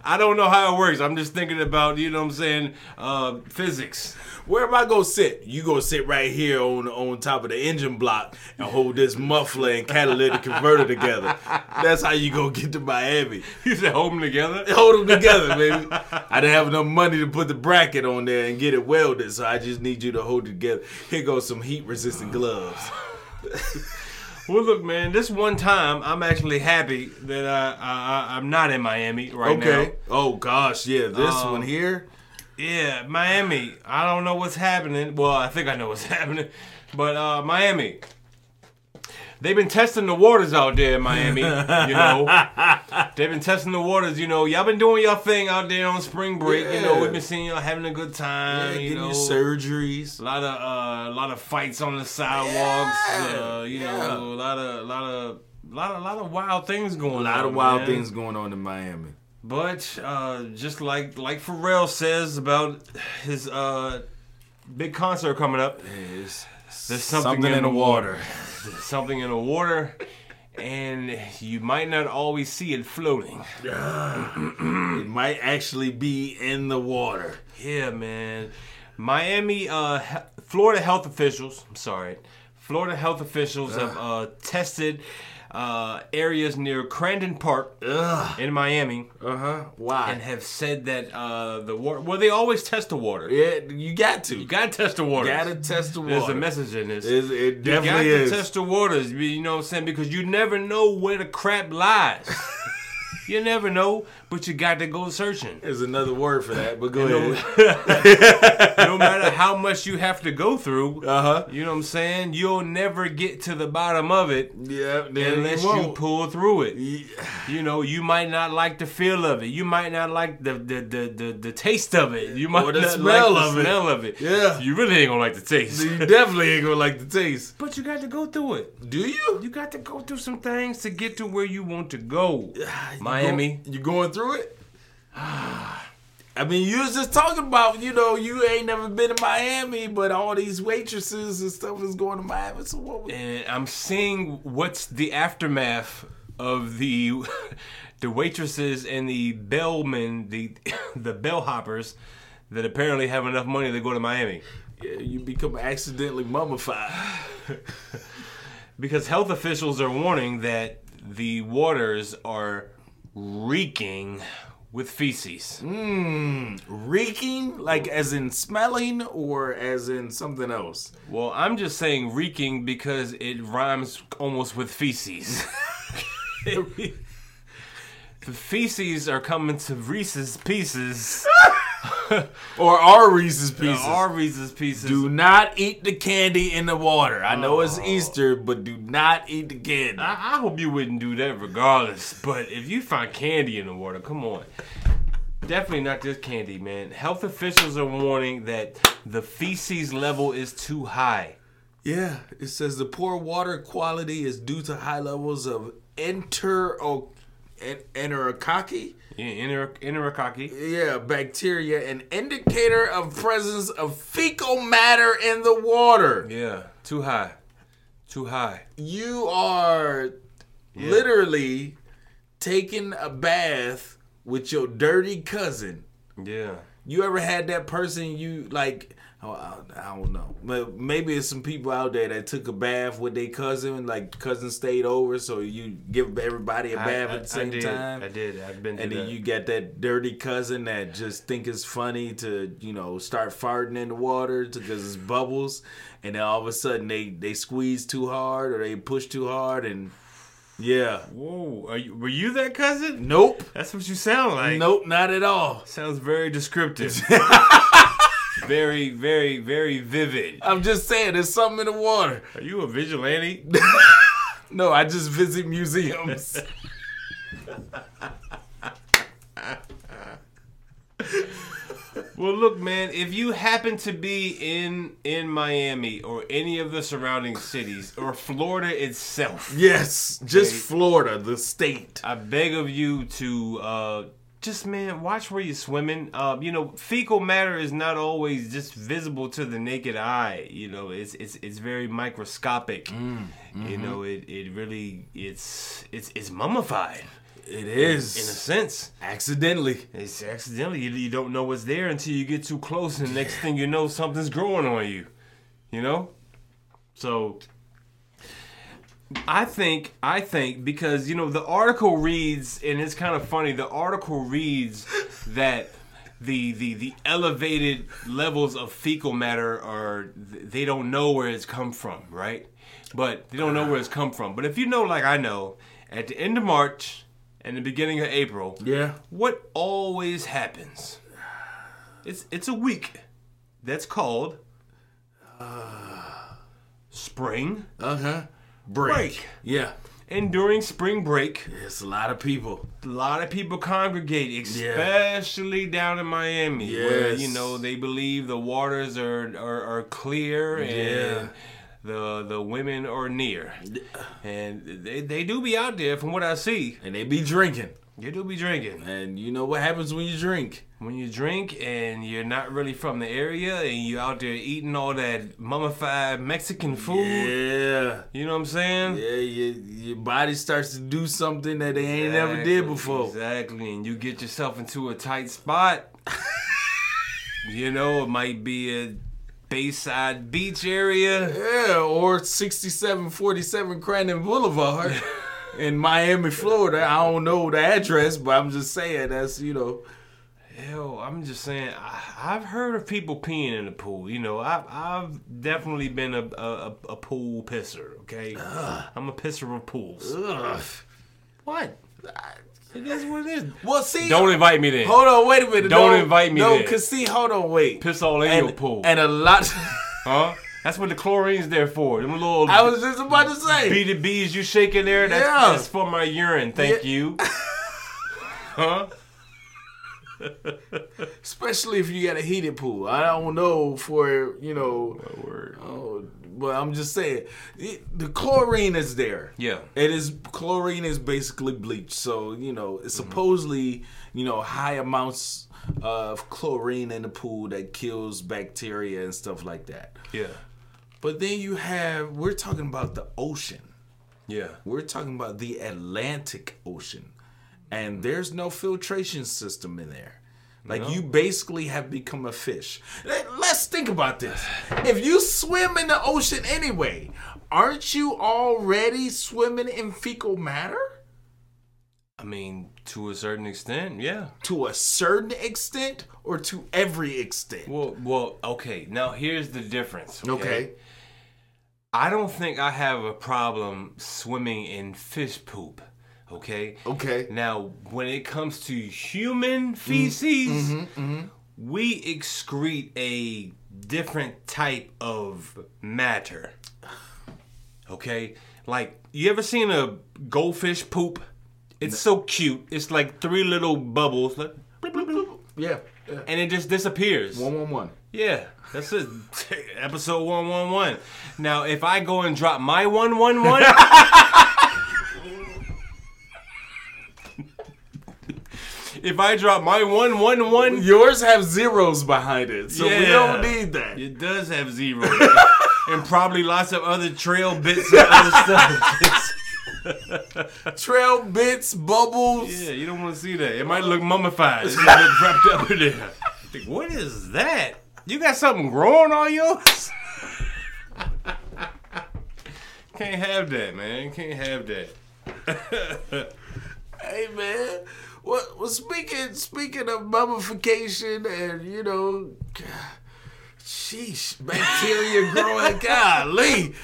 I don't know how it works. I'm just thinking about, you know what I'm saying, uh, physics. Where am I going to sit? You going to sit right here on on top of the engine block and hold this muffler and catalytic converter together. That's how you going to get to Miami. You said hold them together? Hold them together, baby. I didn't have enough money to put the bracket on there and get it welded, so I just need you to hold it together. Here goes some heat-resistant gloves. Well, look, man, this one time, I'm actually happy that I, I, I'm not in Miami right okay. now. Okay. Oh, gosh, yeah. This um, one here? Yeah, Miami. I don't know what's happening. Well, I think I know what's happening. But uh, Miami, they've been testing the waters out there in Miami, you know. They've been testing the waters, you know. Y'all been doing y'all thing out there on spring break. Yeah. You know, we've been seeing y'all having a good time. Yeah, you getting know. Your surgeries. A lot of uh, a lot of fights on the sidewalks. Yeah. Uh, you yeah. know, a lot of lot of lot of lot of wild things going on. A lot on, of wild man. things going on in Miami. But uh, just like like Pharrell says about his uh, big concert coming up, there's something, something in, in the water. water. There's something in the water. And you might not always see it floating. It might actually be in the water. Yeah, man. Miami, uh, he- Florida health officials, I'm sorry. Florida health officials Ugh. have uh, tested uh, areas near Crandon Park Ugh. in Miami. Uh-huh. Why? And have said that uh, the water... Well, they always test the water. Yeah, you got to. You got to test the water. You got to test the water. There's a message in this. It's, it definitely is. You got is. to test the waters, you know what I'm saying? Because you never know where the crap lies. You never know, but you got to go searching. There's another word for that, but go no, ahead. No matter how much you have to go through, uh-huh. you know what I'm saying? You'll never get to the bottom of it yeah, unless you, you pull through it. Yeah. You know, you might not like the feel of it. You might not like the the the, the, the taste of it. You might or the not smell like of the it. smell of it. Yeah. You really ain't going to like the taste. You definitely ain't going to like the taste. But you got to go through it. Do you? You got to go through some things to get to where you want to go. My Miami. You going through it? I mean, you was just talking about, you know, you ain't never been to Miami, but all these waitresses and stuff is going to Miami. So what was- and I'm seeing what's the aftermath of the the waitresses and the bellmen, the the bellhoppers that apparently have enough money to go to Miami. Yeah, you become accidentally mummified. Because health officials are warning that the waters are... reeking with feces. Mmm. Reeking? Like as in smelling or as in something else? Well, I'm just saying reeking because it rhymes almost with feces. The feces are coming to Reese's Pieces. Or our Reese's Pieces. Uh, our Reese's Pieces. Do not eat the candy in the water. I know oh. it's Easter, but do not eat the candy. I, I hope you wouldn't do that regardless. But if you find candy in the water, come on. Definitely not this candy, man. Health officials are warning that the feces level is too high. Yeah, it says the poor water quality is due to high levels of enterococci. Enterococci? Yeah, enter- enterococci. Yeah, bacteria, an indicator of presence of fecal matter in the water. Yeah, too high. Too high. You are yeah. literally taking a bath with your dirty cousin. Yeah. You ever had that person you, like, oh, I don't know. But maybe there's some people out there that took a bath with their cousin, like cousin stayed over, so you give everybody a bath I, I, at the same I did. time. I did. I've been through And then that. You got that dirty cousin that just think it's funny to, you know, start farting in the water because it's bubbles. And then all of a sudden they, they squeeze too hard or they push too hard and... Yeah. Whoa. Are you, were you that cousin? Nope. That's what you sound like. Nope, not at all. Sounds very descriptive. Very, very, very vivid. I'm just saying, there's something in the water. Are you a vigilante? No, I just visit museums. Well, look, man, if you happen to be in in Miami or any of the surrounding cities or Florida itself. Yes, just okay, Florida, the state. I beg of you to uh, just, man, watch where you're swimming. Uh, you know, fecal matter is not always just visible to the naked eye. You know, it's it's it's very microscopic. Mm, mm-hmm. You know, it, it really, it's it's it's mummified. It is. In, in a sense. Accidentally. It's accidentally. You, you don't know what's there until you get too close, and the next thing you know, something's growing on you. You know? So, I think, I think, because, you know, the article reads, and it's kind of funny, the article reads that the, the, the elevated levels of fecal matter are, they don't know where it's come from, right? But they don't know where it's come from. But if you know, like I know, at the end of March... in the beginning of April. Yeah. What always happens? It's it's a week that's called uh, spring. Uh-huh. Break. break. Yeah. And during spring break, it's a lot of people. A lot of people congregate, especially yeah. down in Miami. Yes. Where, you know, they believe the waters are are, are clear yeah. and The the women are near, and they they do be out there from what I see, and they be drinking. They do be drinking, and you know what happens when you drink. When you drink and you're not really from the area, and you're out there eating all that mummified Mexican food. Yeah, you know what I'm saying? Yeah, your your body starts to do something that they ain't exactly, never did before. Exactly, and you get yourself into a tight spot. You know, it might be a Bayside Beach area. Yeah, or sixty-seven forty-seven Crandon Boulevard in Miami, Florida. I don't know the address, but I'm just saying that's, you know. Hell, I'm just saying, I, I've heard of people peeing in the pool. You know, I've, I've definitely been a, a, a pool pisser, okay? Ugh. I'm a pisser of pools. Ugh. What? I, It is what it is. Well, see. Don't invite me then. Hold on, wait a minute. Don't no, invite me no, then. No, because see, hold on, wait. Piss all in and, your pool. And a lot. Huh? That's what the chlorine's there for. Them little. I was just about to say. B two B's you shaking there. That's, yeah. that's for my urine. Thank yeah. you. Huh? Especially if you got a heated pool. I don't know for, you know. My word. Oh, but I'm just saying, it, the chlorine is there. Yeah. It is, chlorine is basically bleach. So, you know, it's mm-hmm. supposedly, you know, high amounts of chlorine in the pool that kills bacteria and stuff like that. Yeah. But then you have, we're talking about the ocean. Yeah. We're talking about the Atlantic Ocean. And there's no filtration system in there. Like, no. You basically have become a fish. Let's think about this. If you swim in the ocean anyway, aren't you already swimming in fecal matter? I mean, to a certain extent, yeah. To a certain extent or to every extent? Well, well, okay. Now, here's the difference. Okay. okay. I don't think I have a problem swimming in fish poop. Okay. Okay. Now, when it comes to human feces, mm-hmm, mm-hmm. we excrete a different type of matter. Okay. Like, you ever seen a goldfish poop? It's no. so cute. It's like three little bubbles. Like, bloop, bloop, bloop. Yeah, yeah. And it just disappears. One, one, one. Yeah. That's it. Episode one, one, one. Now, if I go and drop my one, one, one. If I drop my one, one, one... Yours have zeros behind it, so yeah, we don't need that. It does have zeros. And probably lots of other trail bits and other stuff. Trail bits, bubbles. Yeah, you don't want to see that. It might look mummified. It's going to look wrapped up in there. I think, what is that? You got something growing on yours? Can't have that, man. Can't have that. Hey, man. Well, well, speaking speaking of mummification and, you know, sheesh, bacteria growing, golly.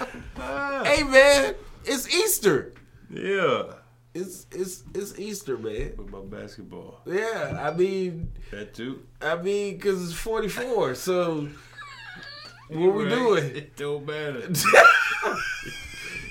Hey, man, it's Easter. Yeah. It's it's it's Easter, man. With my basketball. Yeah, I mean. That too. I mean, because it's forty-four, so what right. we doing? It don't matter.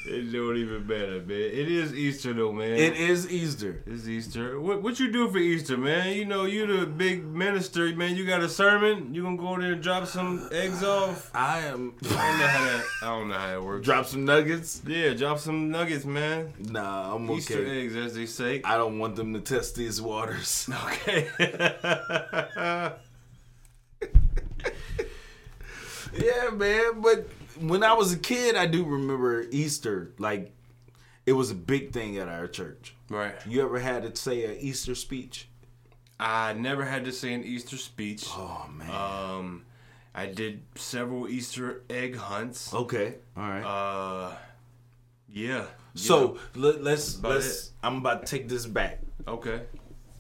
It don't even matter, man. It is Easter, though, man. It is Easter. It's Easter. What what you do for Easter, man? You know, you the big minister, man. You got a sermon? You gonna go in there and drop some eggs off? I am. I don't know how that, I don't know how that works. Drop some nuggets? Yeah, drop some nuggets, man. Nah, I'm okay. Easter eggs, as they say. I don't want them to test these waters. Okay. Yeah, man, but... When I was a kid, I do remember Easter. Like, it was a big thing at our church. Right. You ever had to say an Easter speech? I never had to say an Easter speech. Oh, man. Um, I did several Easter egg hunts. Okay. All right. Uh, yeah. So, yeah. Let, let's, let's, it. I'm about to take this back. Okay.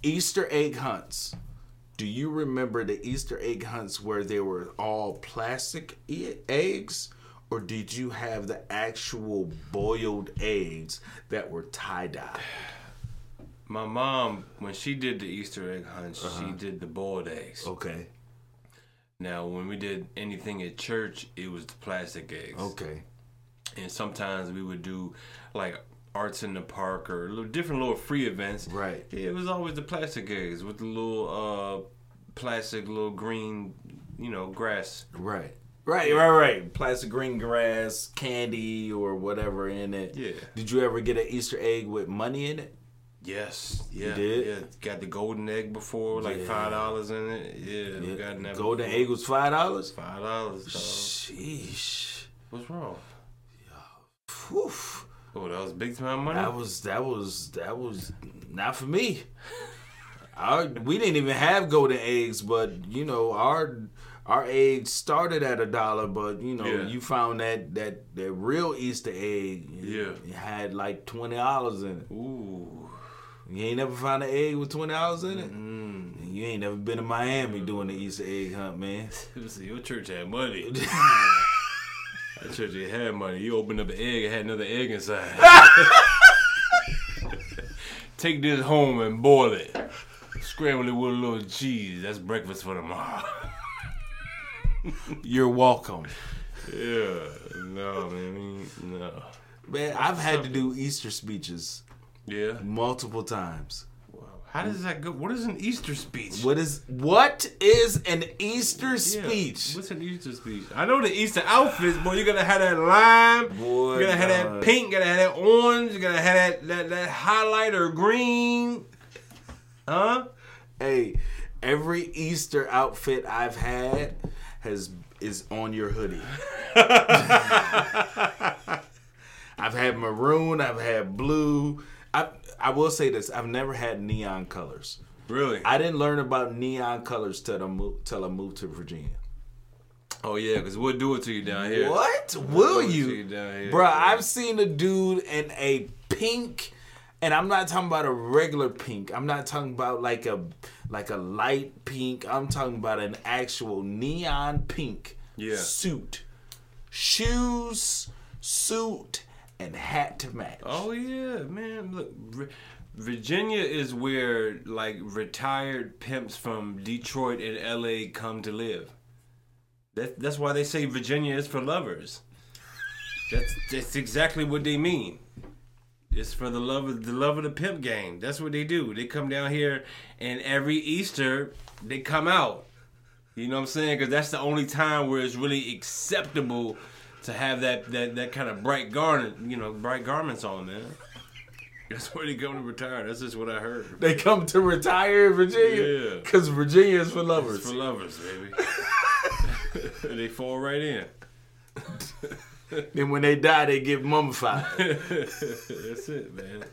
Easter egg hunts. Do you remember the Easter egg hunts where they were all plastic e- eggs? Or did you have the actual boiled eggs that were tie-dyed? My mom, when she did the Easter egg hunt, uh-huh. she did the boiled eggs. Okay. Now, when we did anything at church, it was the plastic eggs. Okay. And sometimes we would do, like, arts in the park or little, different little free events. Right. It was always the plastic eggs with the little uh, plastic, little green, you know, grass. Right. Right, right, right. Plastic green grass, candy, or whatever in it. Yeah. Did you ever get an Easter egg with money in it? Yes. Yeah. You did? Yeah. Got the golden egg before, like yeah. five dollars in it. Yeah. yeah. We got that golden before. Egg was five dollars? five dollars, dog. Sheesh. What's wrong? Yeah. Whew. Oh, that was big time money? That was, that was, that was not for me. Our, we didn't even have golden eggs, but, you know, our... Our egg started at a dollar, but you know yeah. you found that, that that real Easter egg. Yeah, it had like twenty dollars in it. Ooh, you ain't never found an egg with twenty dollars in it. Mm. You ain't never been to Miami doing the Easter egg hunt, man. See, your church had money. That church it had money. You opened up an egg, it had another egg inside. Take this home and boil it. Scramble it with a little cheese. That's breakfast for tomorrow. You're welcome. Yeah, no, man, no. Man, I've had to do Easter speeches. Yeah, multiple times. Wow, how does that go? What is an Easter speech? What is what is an Easter speech? Yeah. What's an Easter speech? I know the Easter outfits, boy. You gotta have that lime. Boy, you gotta have that pink. You gotta have that orange. You gotta have that that, that highlight or green. Huh? Hey, every Easter outfit I've had. Has is on your hoodie. I've had maroon. I've had blue. I I will say this. I've never had neon colors. Really? I didn't learn about neon colors till I moved, till I moved to Virginia. Oh, yeah, because we'll do it to you down here. What? Will we'll you? you Bruh, yeah. I've seen a dude in a pink, and I'm not talking about a regular pink. I'm not talking about like a... Like a light pink. I'm talking about an actual neon pink yeah. suit. Shoes, suit, and hat to match. Oh, yeah, man. Look, Virginia is where, like, retired pimps from Detroit and L A come to live. That, that's why they say Virginia is for lovers. That's that's exactly what they mean. It's for the love of the love of the pimp game. That's what they do. They come down here, and every Easter they come out. You know what I'm saying? Because that's the only time where it's really acceptable to have that, that, that kind of bright garment, you know, bright garments on, man. That's where they come to retire. That's just what I heard. They come to retire in Virginia. Yeah. Because Virginia is for lovers. It's for lovers, baby. They fall right in. Then when they die, they get mummified. That's it, man.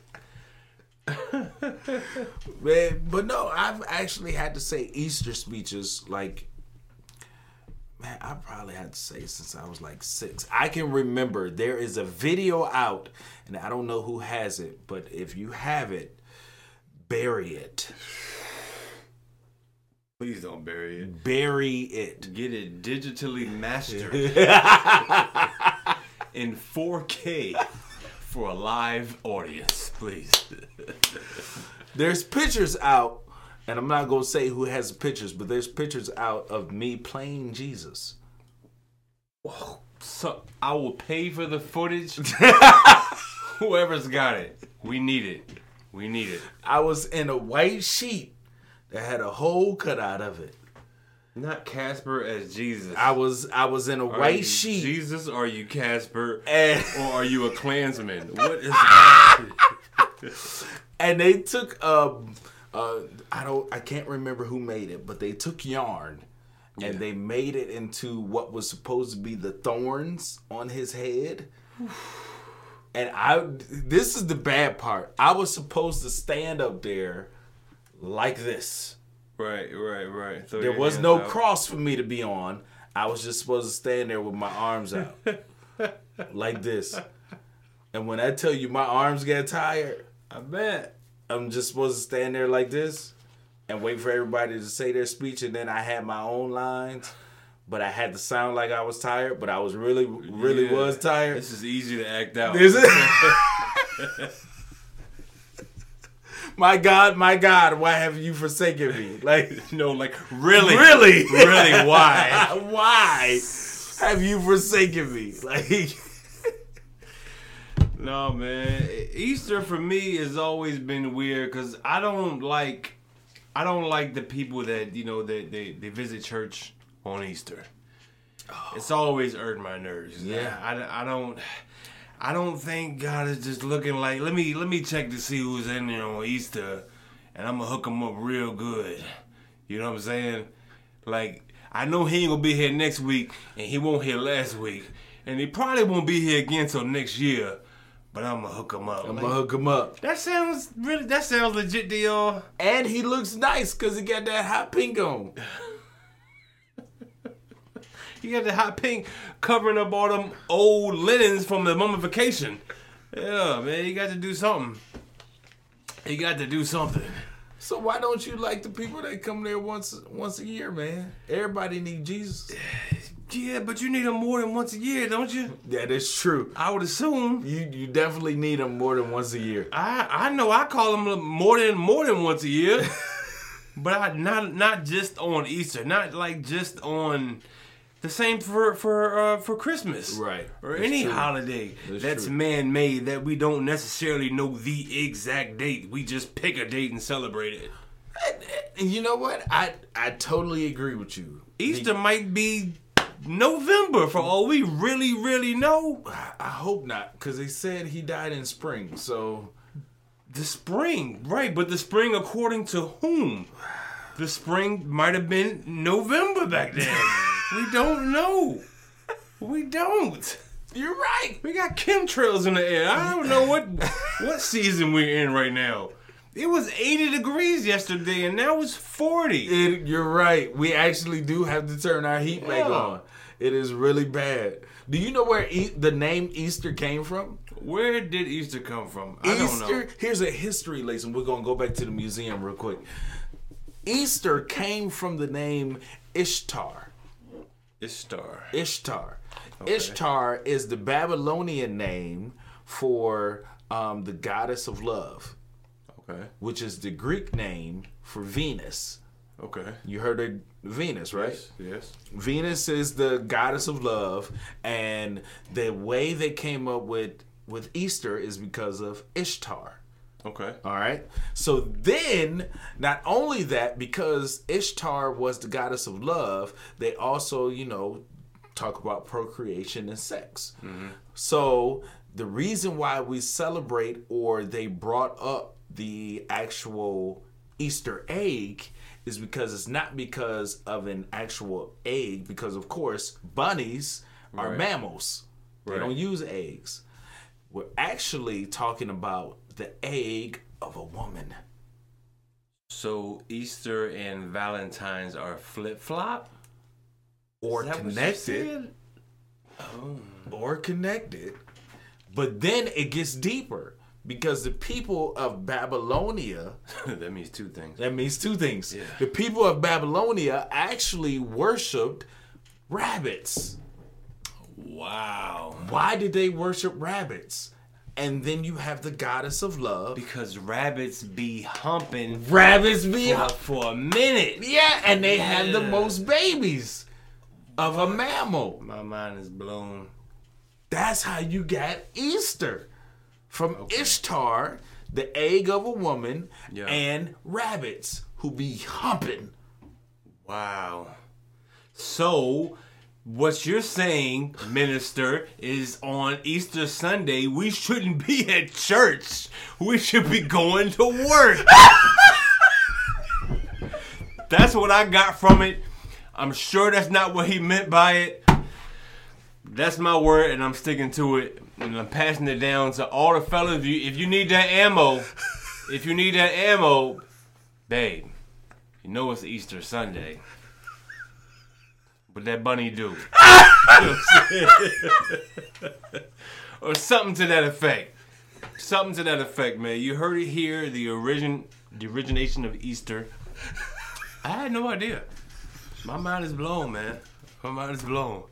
Man, but no, I've actually had to say Easter speeches, like, man, I probably had to say since I was like six. I can remember there is a video out, and I don't know who has it, but if you have it, bury it. Please don't bury it. Bury it. Get it digitally mastered in four K for a live audience, please. There's pictures out, and I'm not going to say who has the pictures, but there's pictures out of me playing Jesus. Whoa. So I will pay for the footage. Whoever's got it. We need it. We need it. I was in a white sheet that had a hole cut out of it. Not Casper as Jesus. I was I was in a are white sheet. Jesus, are you Casper? And or are you a Klansman? What is that? And they took um uh I don't I can't remember who made it, but they took yarn and yeah. they made it into what was supposed to be the thorns on his head. And I this is the bad part. I was supposed to stand up there like this. Right, right, right. Throw there was no out. cross for me to be on. I was just supposed to stand there with my arms out. Like this. And when I tell you my arms got tired, I bet. I'm just supposed to stand there like this and wait for everybody to say their speech. And then I had my own lines, but I had to sound like I was tired, but I was really, really yeah, was tired. This is easy to act out. This is my God, my God, why have you forsaken me? Like, no, like, really? Really? Really, why? Why have you forsaken me? Like, no, man. Easter for me has always been weird because I don't like, I don't like the people that, you know, that they, they visit church on Easter. Oh. It's always irked my nerves. Yeah. I, I don't... I don't think God is just looking like, let me let me check to see who's in there on Easter, and I'm going to hook them up real good. You know what I'm saying? Like, I know he ain't going to be here next week, and he won't here last week, and he probably won't be here again till next year, but I'm going to hook him up. I'm like, going to hook him up. That sounds really, that sounds legit to y'all. And he looks nice because he got that hot pink on. You got the hot pink covering up all them old linens from the mummification. Yeah, man, you got to do something. You got to do something. So why don't you like the people that come there once once a year, man? Everybody need Jesus. Yeah, but you need them more than once a year, don't you? Yeah, that's true. I would assume you you definitely need them more than once a year. I I know I call them more than more than once a year, but I not not just on Easter, not like just on. The same for for uh, for Christmas, right? Or that's any true. holiday that's, that's man made that we don't necessarily know the exact date. We just pick a date and celebrate it. And you know what? I I totally agree with you. Easter the, might be November for all we really really know. I hope not, because they said he died in spring. So the spring, right? But the spring, according to whom? The spring might have been November back then. We don't know. We don't. You're right. We got chemtrails in the air. I don't know what what season we're in right now. It was eighty degrees yesterday, and now it's forty. It, you're right. We actually do have to turn our heat yeah. back on. It is really bad. Do you know where e- the name Easter came from? Where did Easter come from? I Easter, don't know. Here's a history lesson. We're going to go back to the museum real quick. Easter came from the name Ishtar. Ishtar. Ishtar. Okay. Ishtar is the Babylonian name for um, the goddess of love. Okay. Which is the Greek name for Venus. Okay. You heard of Venus, right? Yes. Yes. Venus is the goddess of love, and the way they came up with, with Easter is because of Ishtar. Okay. All right. So then, not only that, because Ishtar was the goddess of love, they also, you know, talk about procreation and sex. Mm-hmm. So the reason why we celebrate, or they brought up the actual Easter egg, is because it's not because of an actual egg, because, of course, bunnies are right. mammals. Right. They don't use eggs. We're actually talking about the egg of a woman. So Easter and Valentine's are flip-flop? Or connected. Oh. Or connected. But then it gets deeper. Because the people of Babylonia... that means two things. That means two things. Yeah. The people of Babylonia actually worshipped rabbits. Wow. Why did they worship rabbits? And then you have the goddess of love. Because rabbits be humping. Rabbits be humping. For a minute. Yeah, and they yeah. have the most babies of a mammal. My mind is blown. That's how you got Easter. From okay. Ishtar, the egg of a woman, yeah. and rabbits who be humping. Wow. So, what you're saying, minister, is on Easter Sunday, we shouldn't be at church. We should be going to work. That's what I got from it. I'm sure that's not what he meant by it. That's my word, and I'm sticking to it. And I'm passing it down to all the fellas. If you, if you need that ammo, if you need that ammo, babe, you know it's Easter Sunday. But that bunny do. Or something to that effect. Something to that effect, man. You heard it here, the origin, the origination of Easter. I had no idea. My mind is blown, man. My mind is blown.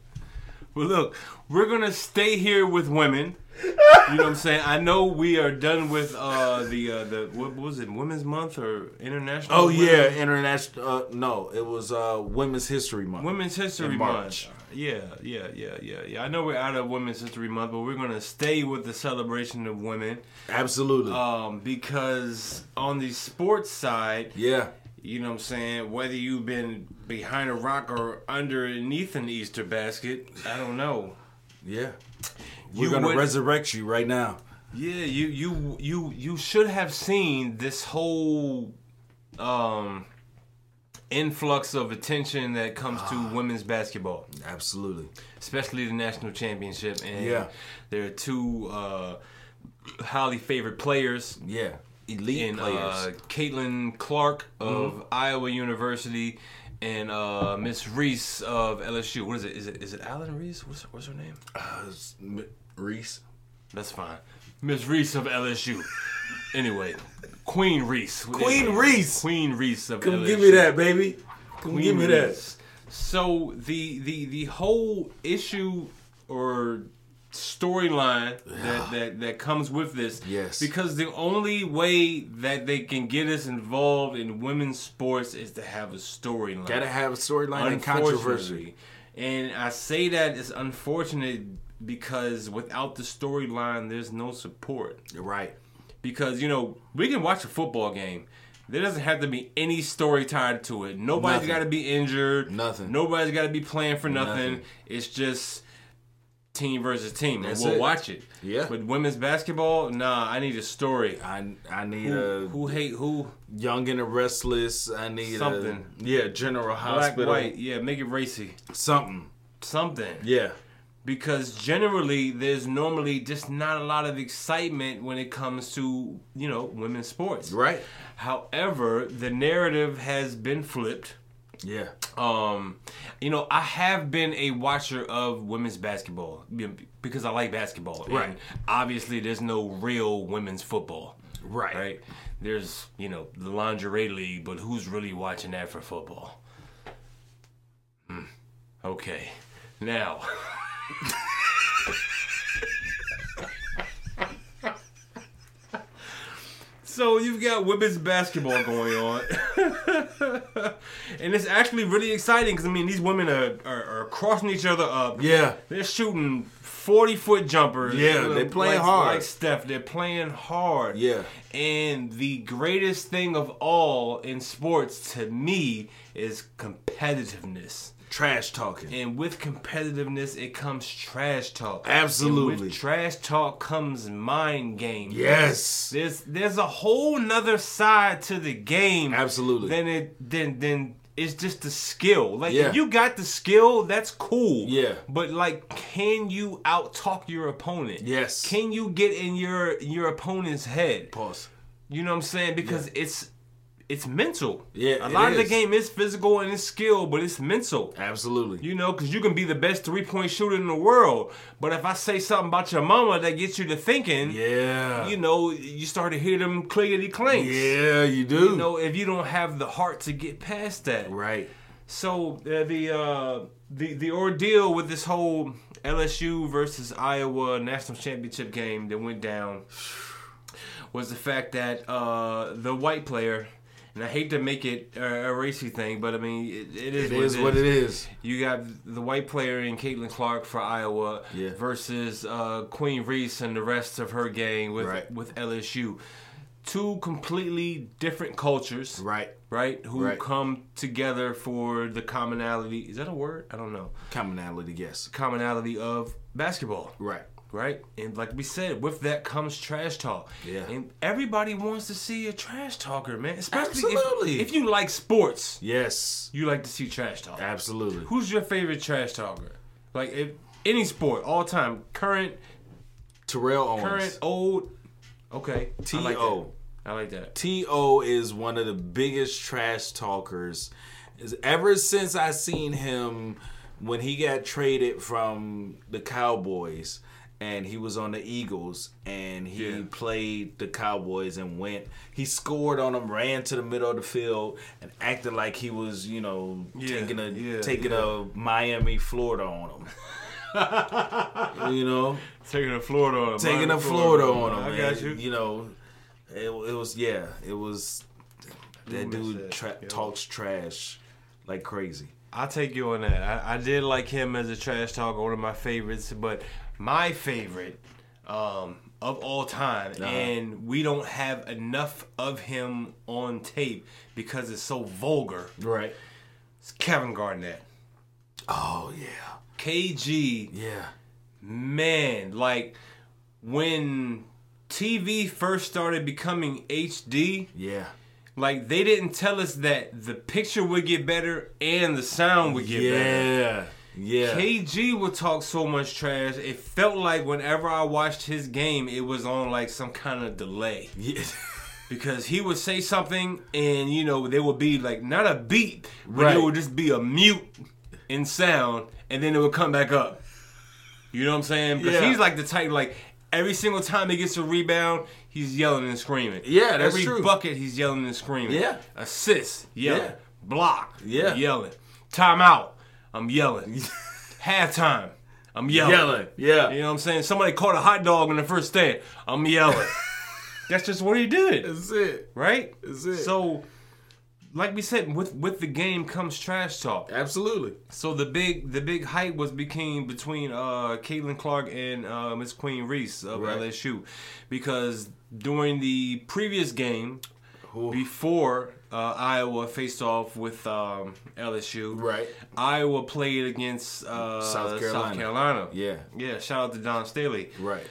Well, look, we're going to stay here with women. You know what I'm saying? I know we are done with uh, the, uh, the what was it, Women's Month or International? Oh, Women's? Yeah, International. Uh, no, it was uh, Women's History Month. Women's History Month. Yeah, yeah, yeah, yeah, yeah. I know we're out of Women's History Month, but we're going to stay with the celebration of women. Absolutely. Um, because on the sports side... Yeah. You know what I'm saying? Whether you've been behind a rock or underneath an Easter basket, I don't know. Yeah. We're going to resurrect you right now. Yeah, you you you you should have seen this whole um, influx of attention that comes to uh, women's basketball. Absolutely. Especially the national championship. And yeah. there are two uh, highly favored players. Yeah. Elite and, players. Uh, Caitlin Clark of mm-hmm. Iowa University and uh, Miss Reese of L S U. What is it? Is it is it Allen Reese? What's, what's her name? Uh, M- Reese. That's fine. Miss Reese of L S U. Anyway, Queen Reese. Queen anyway, Reese. Queen Reese of Come L S U. Come give me that, baby. Come Queen give me Reese. That. So the the the whole issue or storyline that, that that comes with this, yes, because the only way that they can get us involved in women's sports is to have a storyline. Gotta have a storyline and controversy. And I say that it's unfortunate because without the storyline, there's no support. You're right. Because you know we can watch a football game. There doesn't have to be any story tied to it. Nobody's got to be injured. Nothing. Nobody's got to be playing for nothing. nothing. It's just team versus team, and That's we'll it. watch it. Yeah. But women's basketball, nah. I need a story. I I need who, a who hate who. Young and the Restless. I need something. A, yeah, General Hospital. Black, white. Yeah, make it racy. Something. Something. Yeah. Because generally, there's normally just not a lot of excitement when it comes to you know women's sports. Right. However, the narrative has been flipped. Yeah. Um, you know, I have been a watcher of women's basketball because I like basketball. Right. And obviously, there's no real women's football. Right. Right. There's, you know, the lingerie league, but who's really watching that for football? Hmm. Okay. Now. So you've got women's basketball going on. And it's actually really exciting because, I mean, these women are, are, are crossing each other up. Yeah. They're shooting forty-foot jumpers. Yeah, they're, they're playing like, hard. Like Steph, they're playing hard. Yeah. And the greatest thing of all in sports, to me, is competitiveness. Trash talking. And with competitiveness, it comes trash talk. Absolutely. And with trash talk comes mind game. Yes. There's there's a whole nother side to the game. Absolutely. Than it than than is just the skill. Like, yeah. if you got the skill, that's cool. Yeah. But, like, can you out-talk your opponent? Yes. Can you get in your your opponent's head? Pause. You know what I'm saying? Because yeah. it's... It's mental. Yeah, a lot of the game is physical and it's skill, but it's mental. Absolutely. You know, because you can be the best three-point shooter in the world, but if I say something about your mama that gets you to thinking, yeah, you know, you start to hear them clickety clanks. Yeah, you do. You know, if you don't have the heart to get past that, right? So uh, the uh, the the ordeal with this whole L S U versus Iowa national championship game that went down was the fact that uh, the white player. And I hate to make it a racy thing, but I mean, it, it is, it what, is it what it is. You got the white player in Caitlin Clark for Iowa yeah. versus uh, Queen Reese and the rest of her gang with right. with L S U. Two completely different cultures, right? Right, who right. come together for the commonality. Is that a word? I don't know. Commonality, yes. Commonality of basketball, right? Right, and like we said, with that comes trash talk. Yeah, and everybody wants to see a trash talker, man. Especially Absolutely. If, if you like sports. Yes, you like to see trash talk. Absolutely. Who's your favorite trash talker? Like, if any sport, all time, current. Terrell Owens. Current, old. Okay. T O. I like that. I like that. T O is one of the biggest trash talkers. Is ever since I seen him when he got traded from the Cowboys. And he was on the Eagles, and he yeah. played the Cowboys and went. He scored on them, ran to the middle of the field, and acted like he was, you know, yeah, taking a yeah, taking yeah. a Miami, Florida on him. You know, taking a Florida on him. Taking a Florida, Florida on him. I got you. You know, it, it was yeah, it was that dude tra- yeah. talks trash like crazy. I'll take you on that. I, I did like him as a trash talker, one of my favorites, but. My favorite um, of all time, uh-huh. and we don't have enough of him on tape because it's so vulgar. Right. It's Kevin Garnett. Oh, yeah. K G. Yeah. Man, like, when T V first started becoming H D. Yeah. Like, they didn't tell us that the picture would get better and the sound would get yeah. better. Yeah. Yeah, K G would talk so much trash. It felt like whenever I watched his game, it was on like some kind of delay. Yeah. Because he would say something, and you know there would be like not a beat, but right. it would just be a mute in sound, and then it would come back up. You know what I'm saying? Because yeah. he's like the type like every single time he gets a rebound, he's yelling and screaming. Yeah, that's every true. Every bucket, he's yelling and screaming. Yeah, assist, yelling, yeah. block, yeah, yelling, timeout. I'm yelling. Halftime. I'm yelling. Yelling. Yeah. You know what I'm saying? Somebody caught a hot dog in the first stand. I'm yelling. That's just what he did. That's it. Right? That's it. So, like we said, with, with the game comes trash talk. Absolutely. So the big the big hype was became between uh, Caitlin Clark and uh, Miss Queen Reese of right. L S U, because during the previous game, Ooh. before. Uh, Iowa faced off with um, L S U. Right. Iowa played against uh, South Carolina. South Carolina. Yeah. Yeah. Shout out to Don Staley. Right.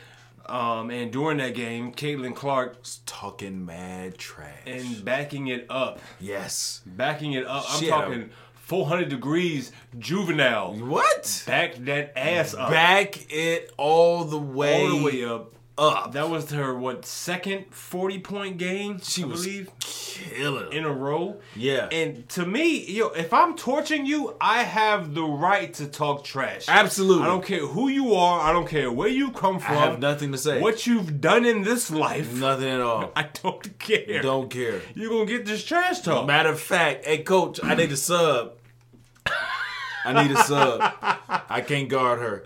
Um, and during that game, Caitlin Clark was talking mad trash and backing it up. Yes. Backing it up. I'm Shit. talking four hundred degrees juvenile. What? Back that ass up. Back it all the way. All the way up. Up. That was her, what, second forty-point game, she I was believe, killing in a row. Yeah. And to me, yo, if I'm torching you, I have the right to talk trash. Absolutely. I don't care who you are. I don't care where you come from. I have nothing to say. What you've done in this life. Nothing at all. I don't care. Don't care. You're going to get this trash talk. Matter of fact, hey, coach, I need a sub. I need a sub. I can't guard her.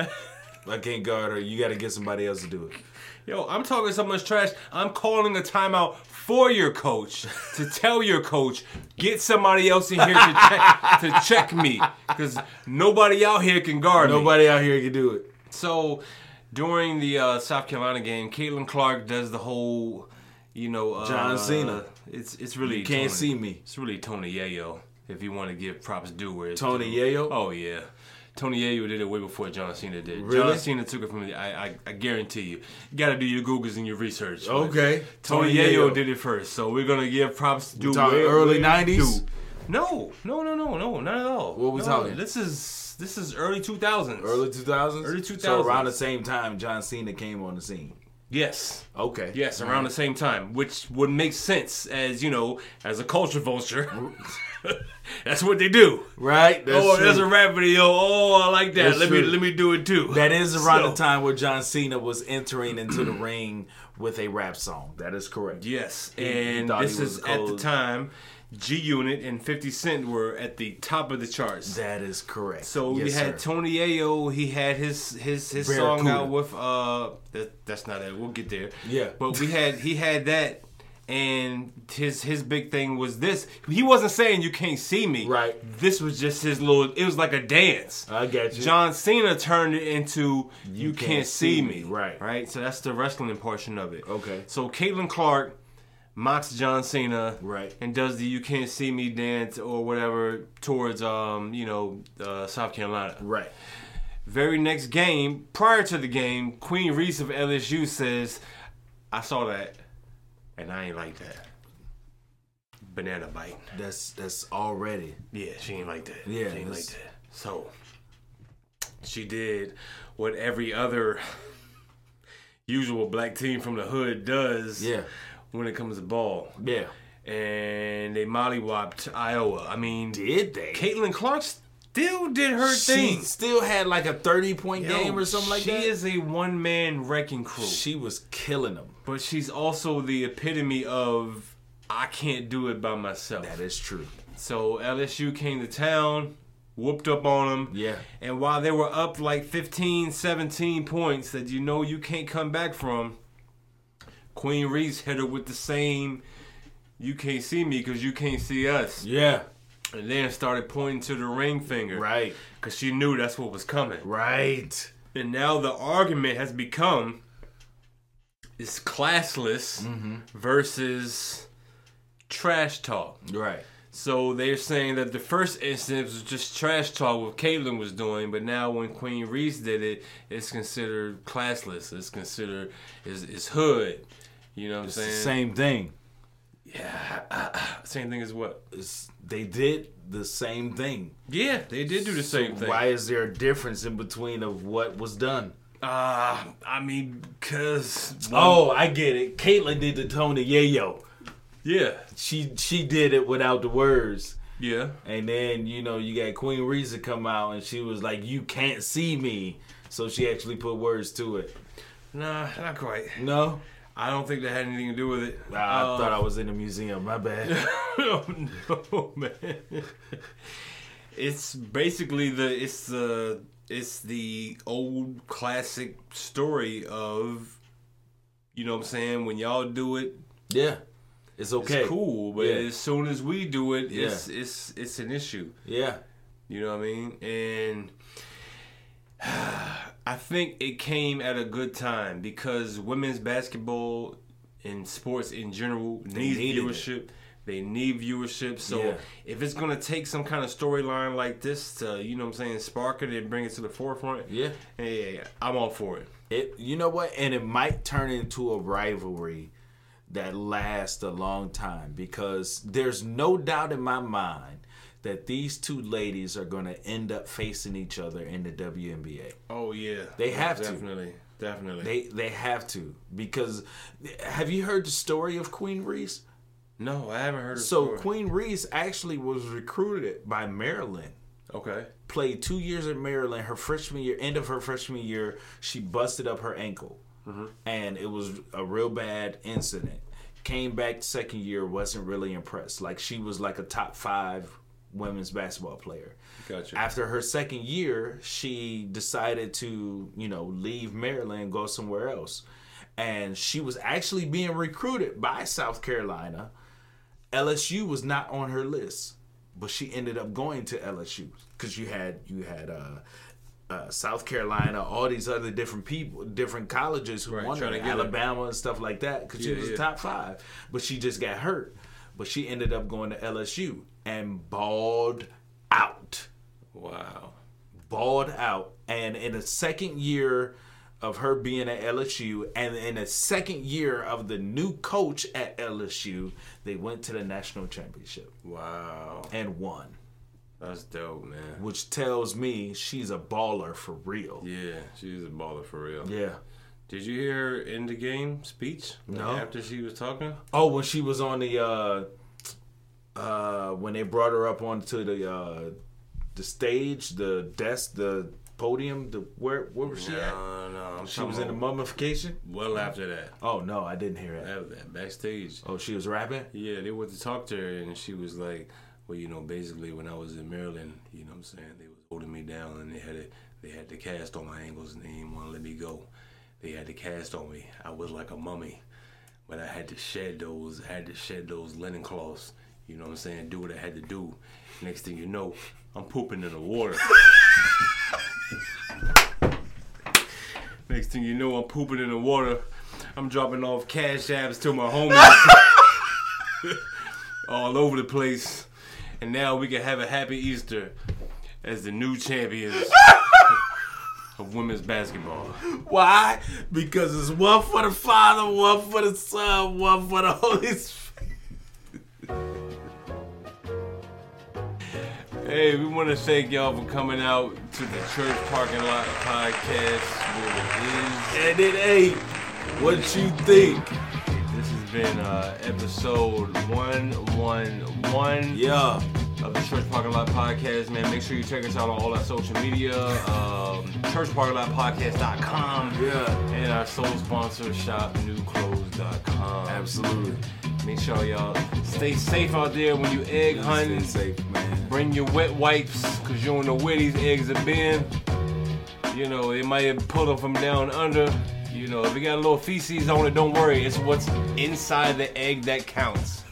I can't guard her. You got to get somebody else to do it. Yo, I'm talking so much trash, I'm calling a timeout for your coach to tell your coach, get somebody else in here to check, to check me. Because nobody out here can guard nobody me. Nobody out here can do it. So, during the uh, South Carolina game, Caitlin Clark does the whole, you know... Uh, John Cena. It's it's really You can't Tony, see me. It's really Tony Yayo, if you want to give props due where it's Tony due. Yayo? Oh, yeah. Tony Yayo did it way before John Cena did. Really? John Cena took it from me. I, I, I guarantee you. You got to do your Googles and your research. Okay. Tony, Tony Yayo did it first. So we're going to give props to... We're talking early nineties? No, no, no, no, no, not at all. What are we no, talking? This is this is early two thousands. Early two thousands. Early two thousands. So around the same time John Cena came on the scene. Yes. Okay. Yes, around the same time, which would make sense as, you know, as a culture vulture. That's what they do. Right? That's oh, true. There's a rap video. Oh, I like that. That's let true. me let me do it too. That is around so. the time where John Cena was entering into the ring with a rap song. That is correct. Yes. He, and he this is cold. At the time G-Unit and fifty cent were at the top of the charts. That is correct. So yes, we had sir. Tony Ayo. He had his his, his song out with uh. That, that's not it. We'll get there. Yeah. But we had he had that, and his his big thing was this. He wasn't saying you can't see me. Right. This was just his little. It was like a dance. I get you. John Cena turned it into you, you can't, can't see me. me. Right. Right. So that's the wrestling portion of it. Okay. So Caitlin Clark mocks John Cena, right, and does the "You Can't See Me" dance or whatever towards, um, you know, uh, South Carolina. Right. Very next game, prior to the game, Queen Reese of L S U says, "I saw that, and I ain't like that." Banana bite. That's that's already. Yeah, she ain't like that. Yeah, she ain't like that. So she did what every other usual black team from the hood does. Yeah. When it comes to ball. Yeah. And they mollywopped Iowa. I mean... Did they? Caitlin Clark still did her she thing. She still had like a thirty-point game or something like that. She is a one-man wrecking crew. She was killing them. But she's also the epitome of, I can't do it by myself. That is true. So L S U came to town, whooped up on them. Yeah. And while they were up like fifteen, seventeen points that you know you can't come back from, Queen Reese hit her with the same, you can't see me because you can't see us. Yeah. And then started pointing to the ring finger. Right. Because she knew that's what was coming. Right. And now the argument has become, it's classless mm-hmm. versus trash talk. Right. So they're saying that the first instance was just trash talk what Caitlin was doing, but now when Queen Reese did it, it's considered classless. It's considered, it's, it's hood. You know what I'm saying? It's the same thing. Yeah. Same thing as what? It's, they did the same thing. Yeah, they did do the same so thing. Why is there a difference in between of what was done? Uh, I mean, because... Oh, I get it. Caitlyn did the Tony Yayo. Yeah. She she did it without the words. Yeah. And then, you know, you got Queen Reese come out, and she was like, you can't see me. So she actually put words to it. Nah, not quite. No? I don't think that had anything to do with it. I um, thought I was in a museum. My bad. Oh, no, man. It's basically the it's the it's the old classic story of, you know what I'm saying, when y'all do it. Yeah. It's okay. It's cool, but yeah. as soon as we do it, it's yeah. it's it's an issue. Yeah. You know what I mean? And I think it came at a good time because women's basketball and sports in general needs viewership. It. They need viewership. So yeah. if it's going to take some kind of storyline like this to, you know what I'm saying, spark it and bring it to the forefront, yeah, hey, I'm all for it. It. You know what? And it might turn into a rivalry that lasts a long time because there's no doubt in my mind that these two ladies are going to end up facing each other in the W N B A. Oh, yeah. They have definitely, to. Definitely. They they have to. Because have you heard the story of Queen Reese? No, I haven't heard of so the story. So Queen Reese actually was recruited by Maryland. Okay. Played two years at Maryland. Her freshman year, end of her freshman year, she busted up her ankle. Mm-hmm. And it was a real bad incident. Came back second year, wasn't really impressed. Like she was like a top five women's basketball player. Gotcha. After her second year, she decided to, you know, leave Maryland, go somewhere else. And she was actually being recruited by South Carolina. L S U was not on her list, but she ended up going to L S U because you had you had uh, uh, South Carolina, all these other different people, different colleges who right, wanted to Alabama it. and stuff like that because yeah, she was yeah. top five, but she just got hurt. But she ended up going to L S U and balled out. Wow. Balled out. And in the second year of her being at L S U, and in the second year of the new coach at L S U, they went to the national championship. Wow. And won. That's dope, man. Which tells me she's a baller for real. Yeah, she's a baller for real. Yeah. Did you hear her in the game speech? No. After she was talking? Oh, when she was on the, uh, uh, when they brought her up onto the, uh, the stage, the desk, the podium, the where where was she no, at? No, no, I'm she was in the mummification. Well, after that. Oh no, I didn't hear that. After that, backstage. Oh, she was rapping. Yeah, they went to talk to her, and she was like, "Well, you know, basically, when I was in Maryland, you know, what I'm saying they was holding me down, and they had it, they had the cast on my ankles, and they didn't want to let me go. They had the cast on me. I was like a mummy, but I had to shed those, I had to shed those linen cloths. You know, what I'm saying, do what I had to do. Next thing you know, I'm pooping in the water." Next thing you know, I'm pooping in the water. I'm dropping off Cash Apps to my homies all over the place. And now we can have a happy Easter as the new champions of women's basketball. Why? Because it's one for the Father, one for the Son, one for the Holy Spirit. Hey, we want to thank y'all for coming out to the Church Parking Lot Podcast, where it is. And it ain't what you think. This has been uh, episode one eleven yeah. of the Church Parking Lot Podcast, man. Make sure you check us out on all our social media, um, church parking lot podcast dot com, yeah. and our sole sponsor, shop new clothes dot com. Absolutely. Make sure y'all stay safe out there when you egg yeah, hunting. Stay safe, man. Bring your wet wipes, cause you don't know where these eggs have been. You know, they might have pulled them from down under. You know, if you got a little feces on it, don't worry. It's what's inside the egg that counts.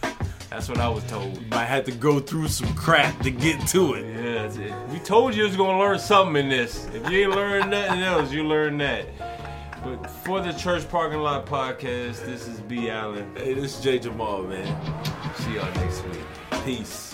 That's what I was told. You might have to go through some crap to get to it. Yeah, that's it. We told you it was gonna learn something in this. If you ain't learned nothing else, you learn that. But for the Church Parking Lot Podcast, this is B Allen. Hey, this is J Jamaal, man. See y'all next week. Peace.